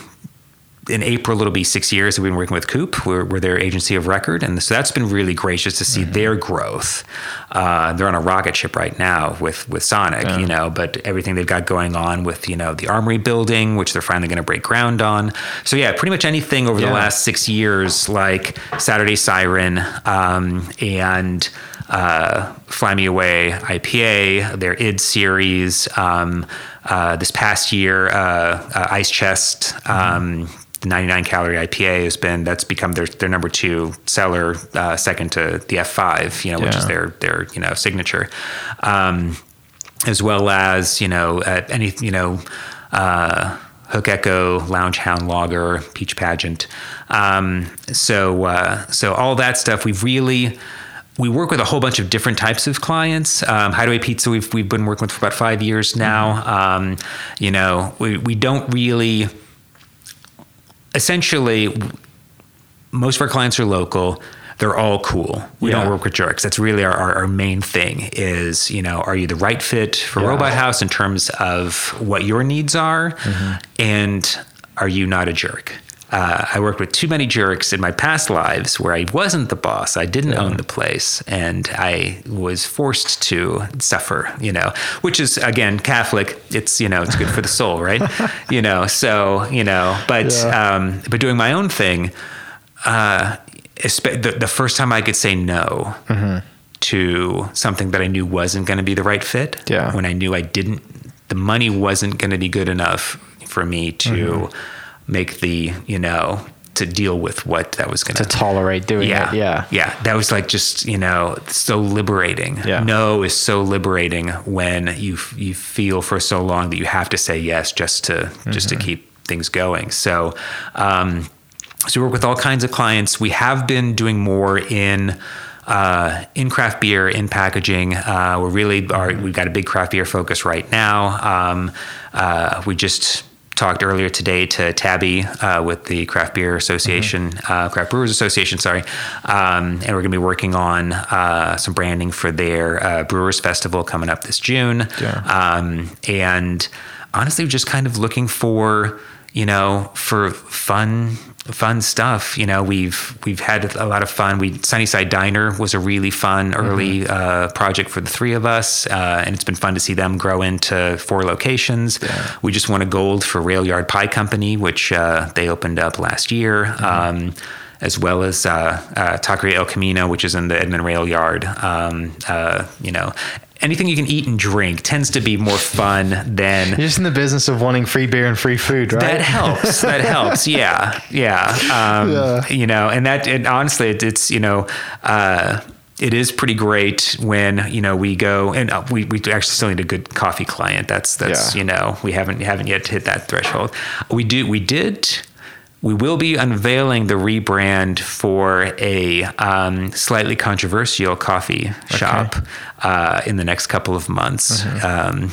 in April, it'll be six years that we've been working with Coop. We're, we're their agency of record. And so that's been really gracious to see mm-hmm. their growth. Uh, they're on a rocket ship right now with, with Sonic, yeah. you know, but everything they've got going on with, you know, the Armory building, which they're finally going to break ground on. So yeah, pretty much anything over yeah. the last six years, like Saturday Siren um, and uh, Fly Me Away I P A, their I D series, um, uh, this past year, uh, uh, Ice Chest, um, mm-hmm. the ninety-nine calorie I P A has been, that's become their, their number two seller, uh, second to the F five, you know, yeah. which is their, their, you know, signature, um, as well as, you know, uh, any, you know, uh, Hook Echo, Lounge Hound Lager, Peach Pageant. Um, so, uh, so all that stuff we've really, we work with a whole bunch of different types of clients. Um, Hideaway Pizza, we've, we've been working with for about five years now. Mm-hmm. Um, you know, we, we don't really, essentially, most of our clients are local. They're all cool. We yeah. don't work with jerks. That's really our, our, our main thing is, you know, are you the right fit for yeah. Robot House in terms of what your needs are? Mm-hmm. And are you not a jerk? Uh, I worked with too many jerks in my past lives where I wasn't the boss. I didn't yeah. own the place and I was forced to suffer, you know, which is, again, Catholic. It's, you know, it's good for the soul, right? You know, so, you know, but, yeah. um, but doing my own thing, uh, the, the first time I could say no mm-hmm. to something that I knew wasn't going to be the right fit, yeah. when I knew I didn't, the money wasn't going to be good enough for me to... Mm-hmm. make the, you know, to deal with what that was going to... To tolerate doing yeah, it, yeah. Yeah, that was like just, you know, so liberating. Yeah. No is so liberating when you you feel for so long that you have to say yes just to mm-hmm. just to keep things going. So, um, so we work with all kinds of clients. We have been doing more in... Uh, in craft beer, in packaging, uh, we're really are, we've got a big craft beer focus right now. Um, uh, we just talked earlier today to Tabby uh, with the Craft Beer Association, mm-hmm. uh, Craft Brewers Association, sorry, um, and we're going to be working on uh, some branding for their uh, Brewers Festival coming up this June. Yeah. Um, and honestly, we're just kind of looking for, you know, for fun. Fun stuff, you know. We've we've had a lot of fun. We Sunnyside Diner was a really fun early mm-hmm. uh, project for the three of us, uh, and it's been fun to see them grow into four locations. Yeah. We just won a gold for Rail Yard Pie Company, which uh, they opened up last year, mm-hmm. um, as well as uh, uh, Taqueria El Camino, which is in the Edmond Rail Yard. Um, uh, you know. Anything you can eat and drink tends to be more fun than... You're just in the business of wanting free beer and free food, right? That helps. That helps. Yeah. Yeah. Um, yeah. You know, and that, and honestly, it, it's, you know, uh, it is pretty great when, you know, we go and we, we actually still need a good coffee client. That's, that's, yeah. you know, we haven't, haven't yet hit that threshold. We do, we did... We will be unveiling the rebrand for a um, slightly controversial coffee okay. shop uh, in the next couple of months. Mm-hmm.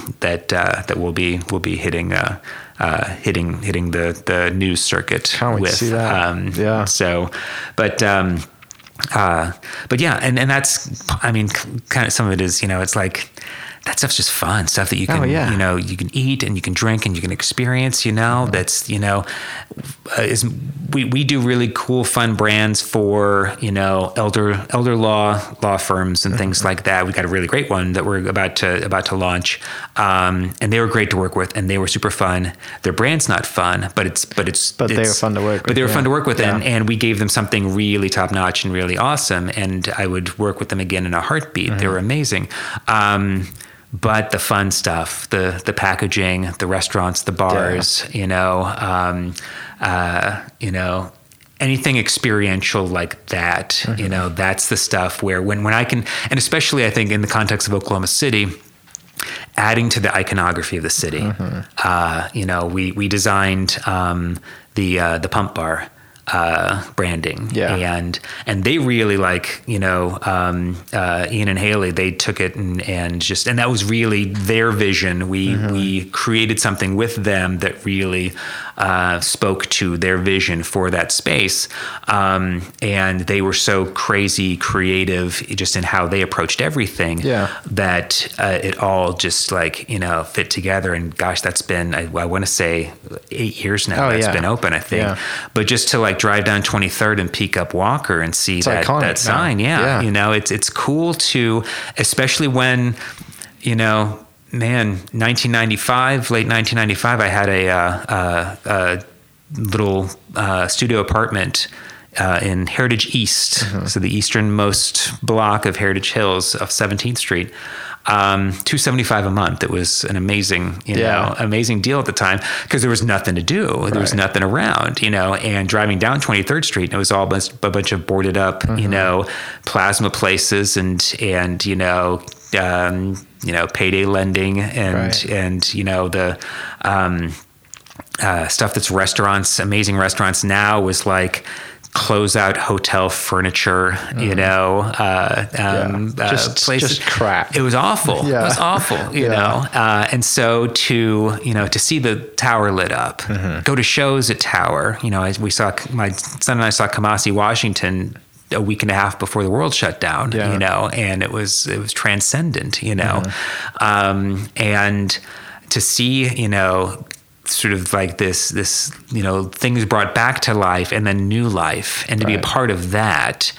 Um, that uh, that will be will be hitting uh, uh, hitting hitting the, the news circuit. Can't wait with. To see that. Um, yeah. So, but. Um, uh, but yeah, and, and that's I mean, kind of some of it is you know it's like. That stuff's just fun stuff that you can, oh, yeah. you know, you can eat and you can drink and you can experience, you know, mm-hmm. that's, you know, uh, is we, we do really cool, fun brands for, you know, elder, elder law, law firms and things mm-hmm. like that. We got a really great one that we're about to, about to launch. Um, and they were great to work with and they were super fun. Their brand's not fun, but it's, but it's, but it's, they were fun to work with. But they were yeah. fun to work with. Yeah. And, and we gave them something really top notch and really awesome. And I would work with them again in a heartbeat. Mm-hmm. They were amazing. Um, But the fun stuff, the the packaging, the restaurants, the bars, yeah. you know, um, uh, you know, anything experiential like that, mm-hmm. you know, that's the stuff where when, when I can, and especially I think in the context of Oklahoma City, adding to the iconography of the city, mm-hmm. uh, you know, we we designed um, the uh, the pump bar. Uh, branding. Yeah. And, and they really like, you know, um, uh, Ian and Haley, they took it and, and just, and that was really their vision. We, mm-hmm. we created something with them that really, uh, spoke to their vision for that space. Um, and they were so crazy creative just in how they approached everything yeah. that, uh, it all just like, you know, fit together. And gosh, that's been, I, I want to say eight years now. Oh, that's yeah. been open, I think, yeah. but just to like, drive down twenty-third and peek up Walker and see it's that, iconic, that sign. Yeah. yeah. You know, it's, it's cool to, especially when, you know, man, nineteen ninety-five, late nineteen ninety-five, I had a, uh, uh, little, uh, studio apartment, uh, in Heritage East. Mm-hmm. So the easternmost block of Heritage Hills off seventeenth Street. Um, two seventy-five a month. It was an amazing, you yeah. know, amazing deal at the time because there was nothing to do. There right. was nothing around, you know, and driving down twenty-third Street, and it was all a bunch of boarded up, mm-hmm. you know, plasma places and, and, you know, um, you know, payday lending and, right. and, you know, the, um, uh, stuff that's restaurants, amazing restaurants now was like, close out hotel furniture, mm-hmm. you know, uh, um, yeah. just, uh, places. Just crap. It was awful. Yeah. It was awful, you yeah. know? Uh, and so to, you know, to see the Tower lit up, mm-hmm. go to shows at Tower, you know, I, we saw, my son and I saw Kamasi, Washington a week and a half before the world shut down, yeah. you know, and it was, it was transcendent, you know? Mm-hmm. Um, and to see, you know, sort of like this, this, you know, things brought back to life and then new life. And to right. be a part of that,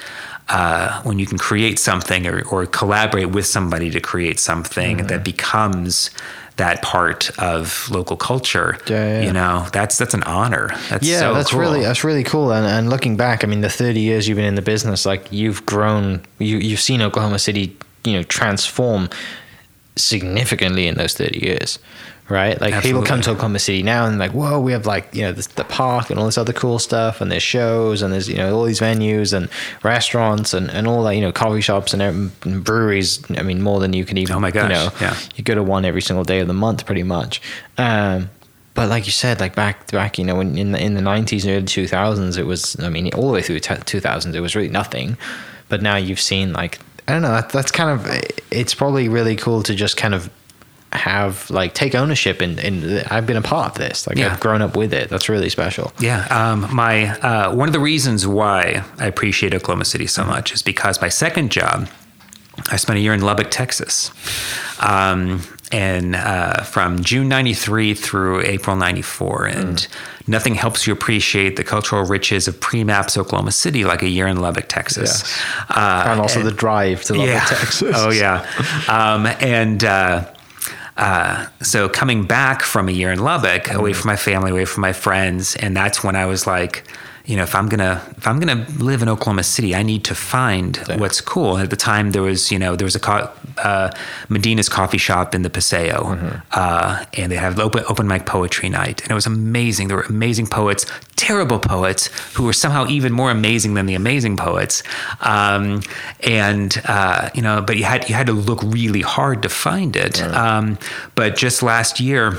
uh, when you can create something or, or collaborate with somebody to create something mm-hmm. that becomes that part of local culture, yeah, yeah. you know, that's, that's an honor. That's yeah, so that's cool. really, that's really cool. And, and looking back, I mean, the thirty years you've been in the business, like you've grown, you, you've seen Oklahoma City, you know, transform significantly in those thirty years, right? Like, Absolutely. People come to Oklahoma City now and like, whoa, we have like, you know, this, the park and all this other cool stuff, and there's shows and there's, you know, all these venues and restaurants and, and all that, you know, coffee shops and, and breweries. I mean, more than you can even, oh my gosh. you know, yeah. you go to one every single day of the month pretty much. Um, But like you said, like back, back, you know, in, in the in the nineties and early two thousands, it was, I mean, all the way through t- two thousands, it was really nothing. But now you've seen like, I don't know, that, that's kind of, it's probably really cool to just kind of have like take ownership in, in I've been a part of this. Like yeah. I've grown up with it. That's really special. Yeah. Um, my, uh, one of the reasons why I appreciate Oklahoma City so much is because my second job, I spent a year in Lubbock, Texas. Um, and uh, from June ninety-three through April ninety-four. And mm. nothing helps you appreciate the cultural riches of pre-maps Oklahoma City like a year in Lubbock, Texas. Yes. Uh, and also and, the drive to Lubbock, yeah. Texas. Oh, yeah. Um, and uh, uh, so coming back from a year in Lubbock, mm. away from my family, away from my friends, and that's when I was like, you know, if I'm gonna if I'm gonna live in Oklahoma City, I need to find yeah. what's cool. And at the time, there was you know there was a co- uh, Medina's coffee shop in the Paseo, mm-hmm. uh, and they had open open mic poetry night, and it was amazing. There were amazing poets, terrible poets who were somehow even more amazing than the amazing poets. Um, and uh, you know, but you had you had to look really hard to find it. Right. Um, but just last year,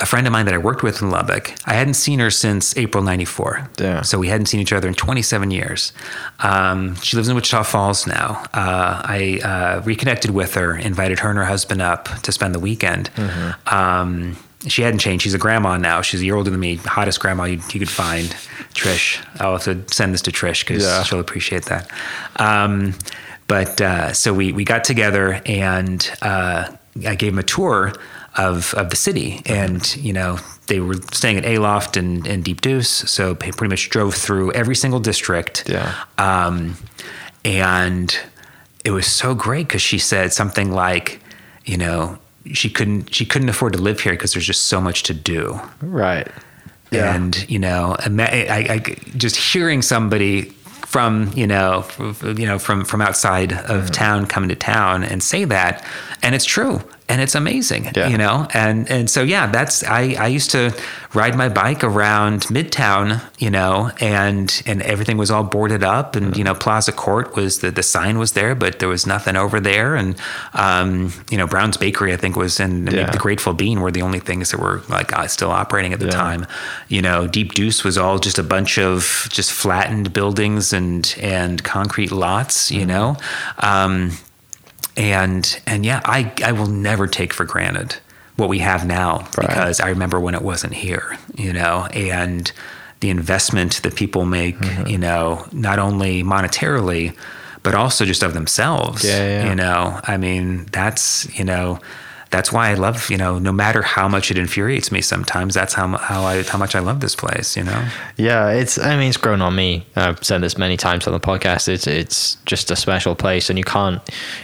a friend of mine that I worked with in Lubbock, I hadn't seen her since April ninety-four. Yeah. So we hadn't seen each other in twenty-seven years. Um, she lives in Wichita Falls now. Uh, I uh, reconnected with her, invited her and her husband up to spend the weekend. Mm-hmm. Um, she hadn't changed. She's a grandma now. She's a year older than me. Hottest grandma you, you could find. Trish. I'll have to send this to Trish because yeah. she'll appreciate that. Um, but uh, so we, we got together and uh, I gave him a tour of of the city. And, you know, they were staying at Aloft and, and Deep Deuce. So they pretty much drove through every single district. Yeah. Um, and it was so great because she said something like, you know, she couldn't, she couldn't afford to live here because there's just so much to do. Right. Yeah. And, you know, I, I, I just hearing somebody from, you know, you know, from, from outside of mm. town, coming to town and say that, and it's true. And it's amazing, yeah. you know? And and so, yeah, that's, I, I used to ride my bike around Midtown, you know, and and everything was all boarded up and, mm-hmm. you know, Plaza Court was, the, the sign was there, but there was nothing over there. And, um, you know, Brown's Bakery, I think was, and yeah. the Grateful Bean were the only things that were like still operating at the yeah. time. You know, Deep Deuce was all just a bunch of just flattened buildings and, and concrete lots, you mm-hmm. know? Um And, and yeah, I, I will never take for granted what we have now right. because I remember when it wasn't here, you know, and the investment that people make, mm-hmm. you know, not only monetarily, but also just of themselves, yeah, yeah. you know, I mean, that's, you know, that's why I love, you know, no matter how much it infuriates me sometimes, that's how how I how much I love this place, you know? Yeah, it's, I mean, it's grown on me. I've said this many times on the podcast. It's it's just a special place and you can't,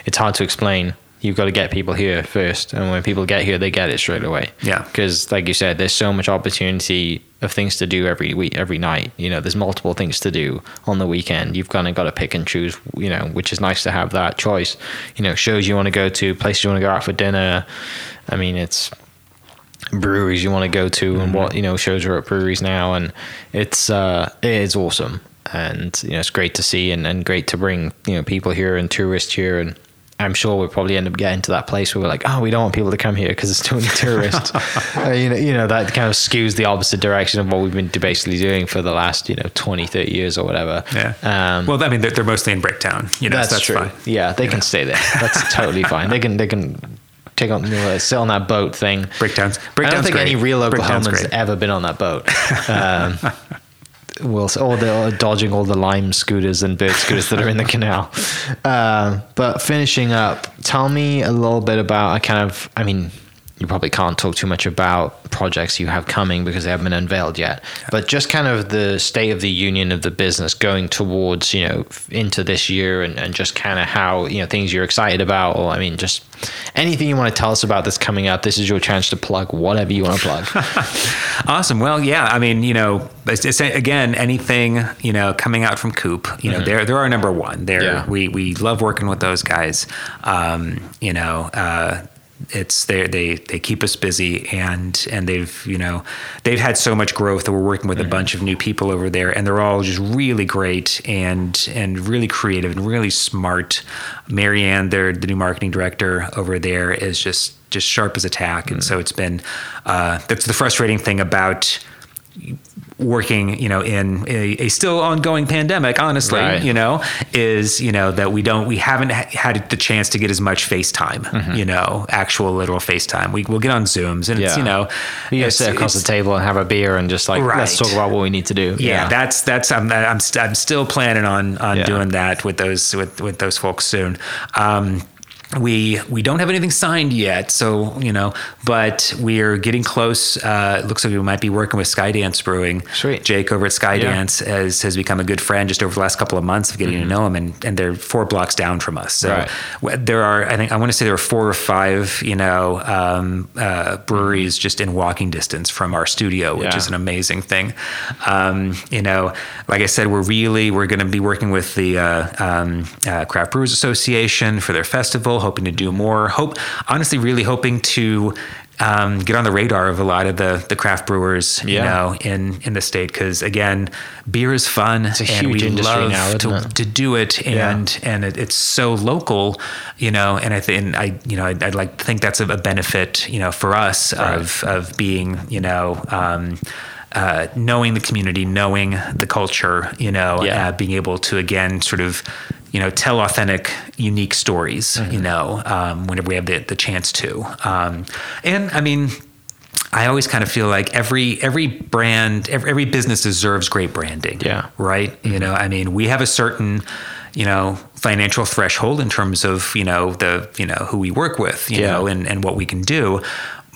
it's hard to explain. You've got to get people here first. And when people get here, they get it straight away. Yeah. Because like you said, there's so much opportunity of things to do every week, every night. You know, there's multiple things to do on the weekend. You've kind of got to pick and choose, you know, which is nice to have that choice. You know, shows you want to go to, places you want to go out for dinner. I mean, it's breweries you want to go to mm-hmm. and what, you know, shows are at breweries now. And it's, uh, it is awesome. And, you know, it's great to see and, and great to bring, you know, people here and tourists here and, I'm sure we'll probably end up getting to that place where we're like, oh, we don't want people to come here because it's too many tourists. uh, you know, you know, that kind of skews the opposite direction of what we've been basically doing for the last, you know, twenty, thirty years or whatever. Yeah. Um, well, I mean, they're, they're mostly in Bricktown. You know, that's, so that's true. Fine. Yeah, they yeah. can stay there. That's totally fine. They can, they can take on, you know, sit on that boat thing. Bricktown's. Bricktown's I don't think great. Any real Oklahomans ever been on that boat. Um, Well, all the dodging all the lime scooters and bird scooters that are in the canal. Uh, but finishing up, tell me a little bit about a kind of, I mean, you probably can't talk too much about projects you have coming because they haven't been unveiled yet. Yeah. But just kind of the state of the union of the business going towards, you know, into this year, and, and just kind of how, you know, things you're excited about, or I mean, just anything you want to tell us about that's coming up. This is your chance to plug whatever you want to plug. Awesome. Well, yeah, I mean, you know, it's, it's, again, anything, you know, coming out from Coop, you know, mm-hmm. they're, they're our number one. They're, yeah. we, we love working with those guys. Um, you know, uh, It's they they they keep us busy, and and they've you know they've had so much growth that we're working with mm-hmm. a bunch of new people over there, and they're all just really great and and really creative and really smart. Marianne, their the new marketing director over there, is just just sharp as a tack, mm-hmm. and so it's been uh, that's the frustrating thing about working, you know, in a, a still ongoing pandemic, honestly, right. you know, is, you know, that we don't, we haven't ha- had the chance to get as much FaceTime, mm-hmm. you know, actual literal FaceTime. We, we'll get on Zooms and yeah. it's, you know, you it's, sit across it's, the table and have a beer and just like, right. let's talk about what we need to do. Yeah. yeah. That's, that's, I'm, I'm, st- I'm still planning on, on yeah. doing that with those, with, with those folks soon. Um, We we don't have anything signed yet, so you know, but we're getting close. Uh, it looks like we might be working with Skydance Brewing. Sweet. Jake over at Skydance yeah. has has become a good friend just over the last couple of months of getting mm-hmm. to know him, and, and they're four blocks down from us. So right. there are, I think, I want to say there are four or five, you know, um, uh, breweries just in walking distance from our studio, which yeah. is an amazing thing. Um, you know, like I said, we're really we're going to be working with the uh, um, uh, Craft Brewers Association for their festival. Hoping to do more. Hope, honestly, really hoping to um, get on the radar of a lot of the the craft brewers, yeah. you know, in, in the state. Because again, beer is fun, it's a and huge we industry love now, to, to do it, and yeah. and it, it's so local, you know. And I think I, you know, I'd, I'd like to think that's a benefit, you know, for us right. of of being, you know. Um, Uh, knowing the community, knowing the culture, you know, yeah. uh, being able to, again, sort of, you know, tell authentic, unique stories, mm-hmm. you know, um, whenever we have the, the chance to. Um, and I mean, I always kind of feel like every every brand, every, every business deserves great branding. Yeah. Right. Mm-hmm. You know, I mean, we have a certain, you know, financial threshold in terms of, you know, the, you know, who we work with, you yeah. know, and, and what we can do.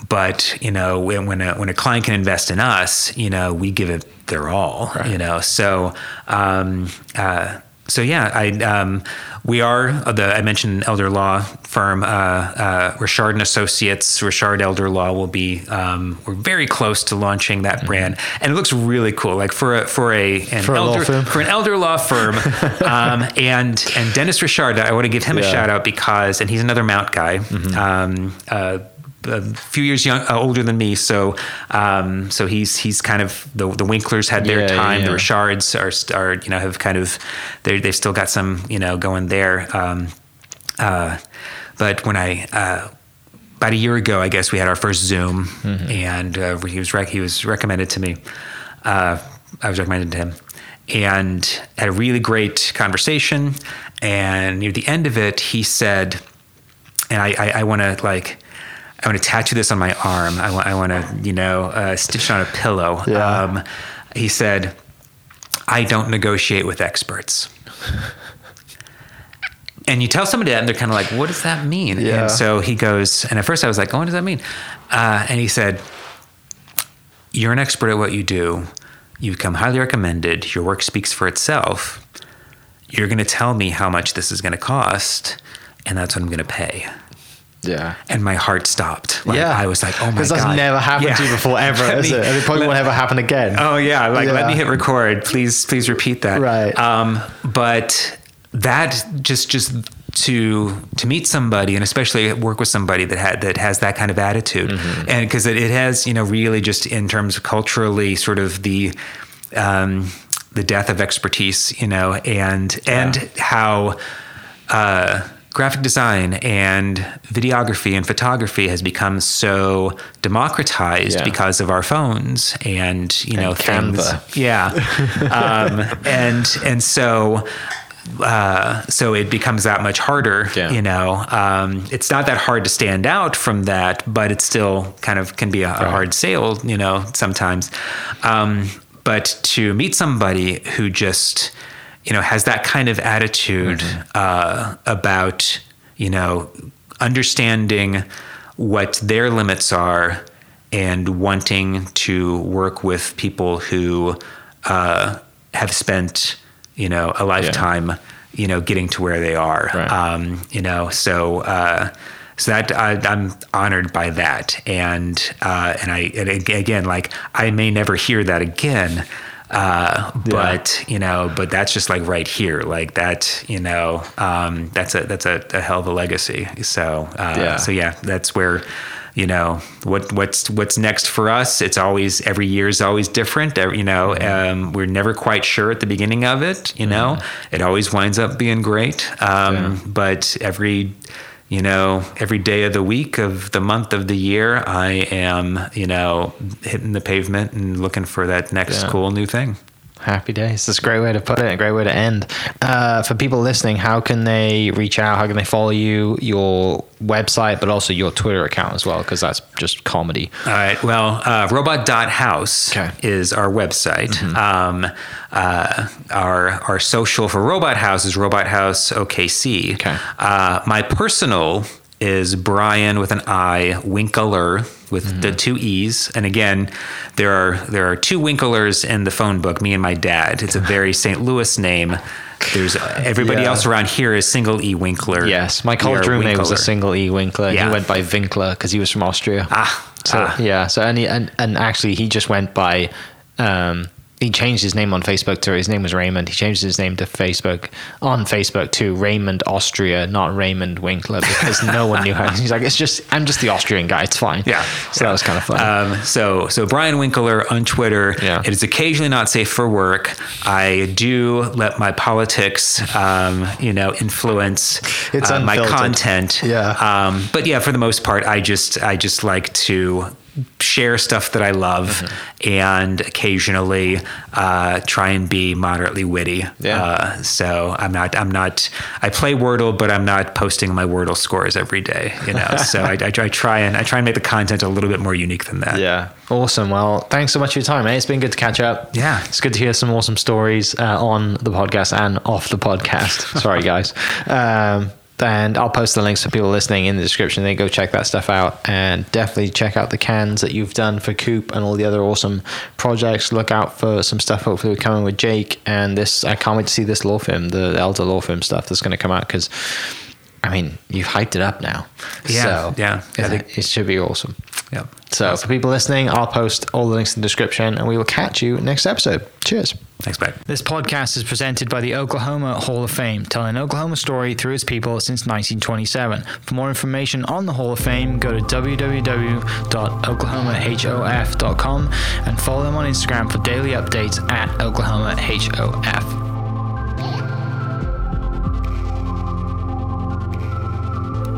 But, you know, when when a, when a client can invest in us, you know, we give it their all, right. you know. So, um, uh, so yeah, I um, we are, the I mentioned elder law firm, uh, uh, Richard and Associates. Richard Elder Law will be, um, we're very close to launching that mm-hmm. brand. And it looks really cool, like for a, for a, an, for elder, a for an elder law firm. um, and and Dennis Richard, I want to give him yeah. a shout out because, and he's another Mount guy, mm-hmm. um, uh, a few years young, uh, older than me, so um, so he's he's kind of the the Winklers had their yeah, time. Yeah. The Richards are are you know have kind of they they've still got some you know going there. Um, uh, but when I uh, about a year ago, I guess we had our first Zoom, mm-hmm. and uh, he was rec- he was recommended to me. Uh, I was recommended to him, and had a really great conversation. And near the end of it, he said, and I I, I want to like. I want to tattoo this on my arm. I want, I want to, you know, uh, stitch it on a pillow. Yeah. Um, he said, I don't negotiate with experts. And you tell somebody that and they're kind of like, what does that mean? Yeah. And so he goes, and at first I was like, oh, what does that mean? Uh, and he said, you're an expert at what you do. You become highly recommended. Your work speaks for itself. You're going to tell me how much this is going to cost. And that's what I'm going to pay. Yeah. And my heart stopped. Like, yeah. I was like, oh my God. Because that's never happened yeah. to you before ever, let is me, it? And it probably won't ever happen again. Oh yeah. Like, yeah. let me hit record. Please, please repeat that. Right. Um, but that just, just to, to meet somebody and especially work with somebody that had, that has that kind of attitude. Mm-hmm. And cause it, it has, you know, really just in terms of culturally sort of the, um, the death of expertise, you know, and, yeah. and how, uh, graphic design and videography and photography has become so democratized yeah. because of our phones and, you know, and things. Canva. Yeah. um, and, and so, uh, so it becomes that much harder, yeah. you know, um, it's not that hard to stand out from that, but it still kind of can be a, right. a hard sale, you know, sometimes. Um, but to meet somebody who just, you know, has that kind of attitude, mm-hmm. uh, about, you know, understanding what their limits are and wanting to work with people who uh, have spent, you know, a lifetime, yeah. you know, getting to where they are, right. um, you know, so, uh, so that I, I'm honored by that. And, uh, and I, and again, like I may never hear that again, uh, yeah. but, you know, but that's just like right here, like that, you know, um, that's a, that's a, a hell of a legacy. So, uh, yeah. so yeah, that's where, you know, what, what's, what's next for us. It's always, every year is always different. You know, um, we're never quite sure at the beginning of it, you know, yeah. it always winds up being great. Um, yeah. but every, you know, every day of the week, of the month, of the year, I am, you know, hitting the pavement and looking for that next yeah. cool new thing. Happy days. That's a great way to put it. A great way to end. Uh, for people listening, how can they reach out? How can they follow you, your website, but also your Twitter account as well? Because that's just comedy. All right. Well, uh, robot dot house okay. is our website. Mm-hmm. Um, uh, our our social for Robot House is Robot House O K C. Okay. Uh, my personal is Brian with an I, Winkler with mm-hmm. the two E's. And again, there are there are two Winklers in the phone book, me and my dad. It's a very Saint Louis name. There's everybody yeah. else around here is single E Winkler. Yes, my college roommate was a single E Winkler. Yeah. He went by Winkler because he was from Austria. Ah. So, ah. yeah. So and, he, and and actually he just went by um he changed his name on Facebook to, his name was Raymond. He changed his name to Facebook, on Facebook to Raymond Austria, not Raymond Winkler, because no one knew how. He's like, it's just, I'm just the Austrian guy. It's fine. Yeah. So yeah. that was kind of fun. Um, so, so Brian Winkler on Twitter, yeah. it is occasionally not safe for work. I do let my politics, um, you know, influence it's uh, my content. Yeah. Um, but yeah, for the most part, I just, I just like to share stuff that I love mm-hmm. and occasionally uh, try and be moderately witty. Yeah. Uh, so I'm not, I'm not, I play Wordle, but I'm not posting my Wordle scores every day, you know? So I, I, I try and I try and make the content a little bit more unique than that. Yeah. Awesome. Well, thanks so much for your time, mate. It's been good to catch up. Yeah. It's good to hear some awesome stories uh, on the podcast and off the podcast. Sorry guys. Um, And I'll post the links for people listening in the description. They go check that stuff out, and definitely check out the cans that you've done for Coop and all the other awesome projects. Look out for some stuff hopefully coming with Jake, and this, I can't wait to see this law firm, the Elder law firm stuff that's going to come out, because I mean, you've hyped it up now. Yeah, so yeah, yeah think, it should be awesome. Yeah. So awesome. For people listening, I'll post all the links in the description, and we will catch you next episode. Cheers. Thanks, Brad. This podcast is presented by the Oklahoma Hall of Fame, telling an Oklahoma story through its people since nineteen twenty-seven. For more information on the Hall of Fame, go to w w w dot oklahoma hof dot com and follow them on Instagram for daily updates at Oklahoma H O F.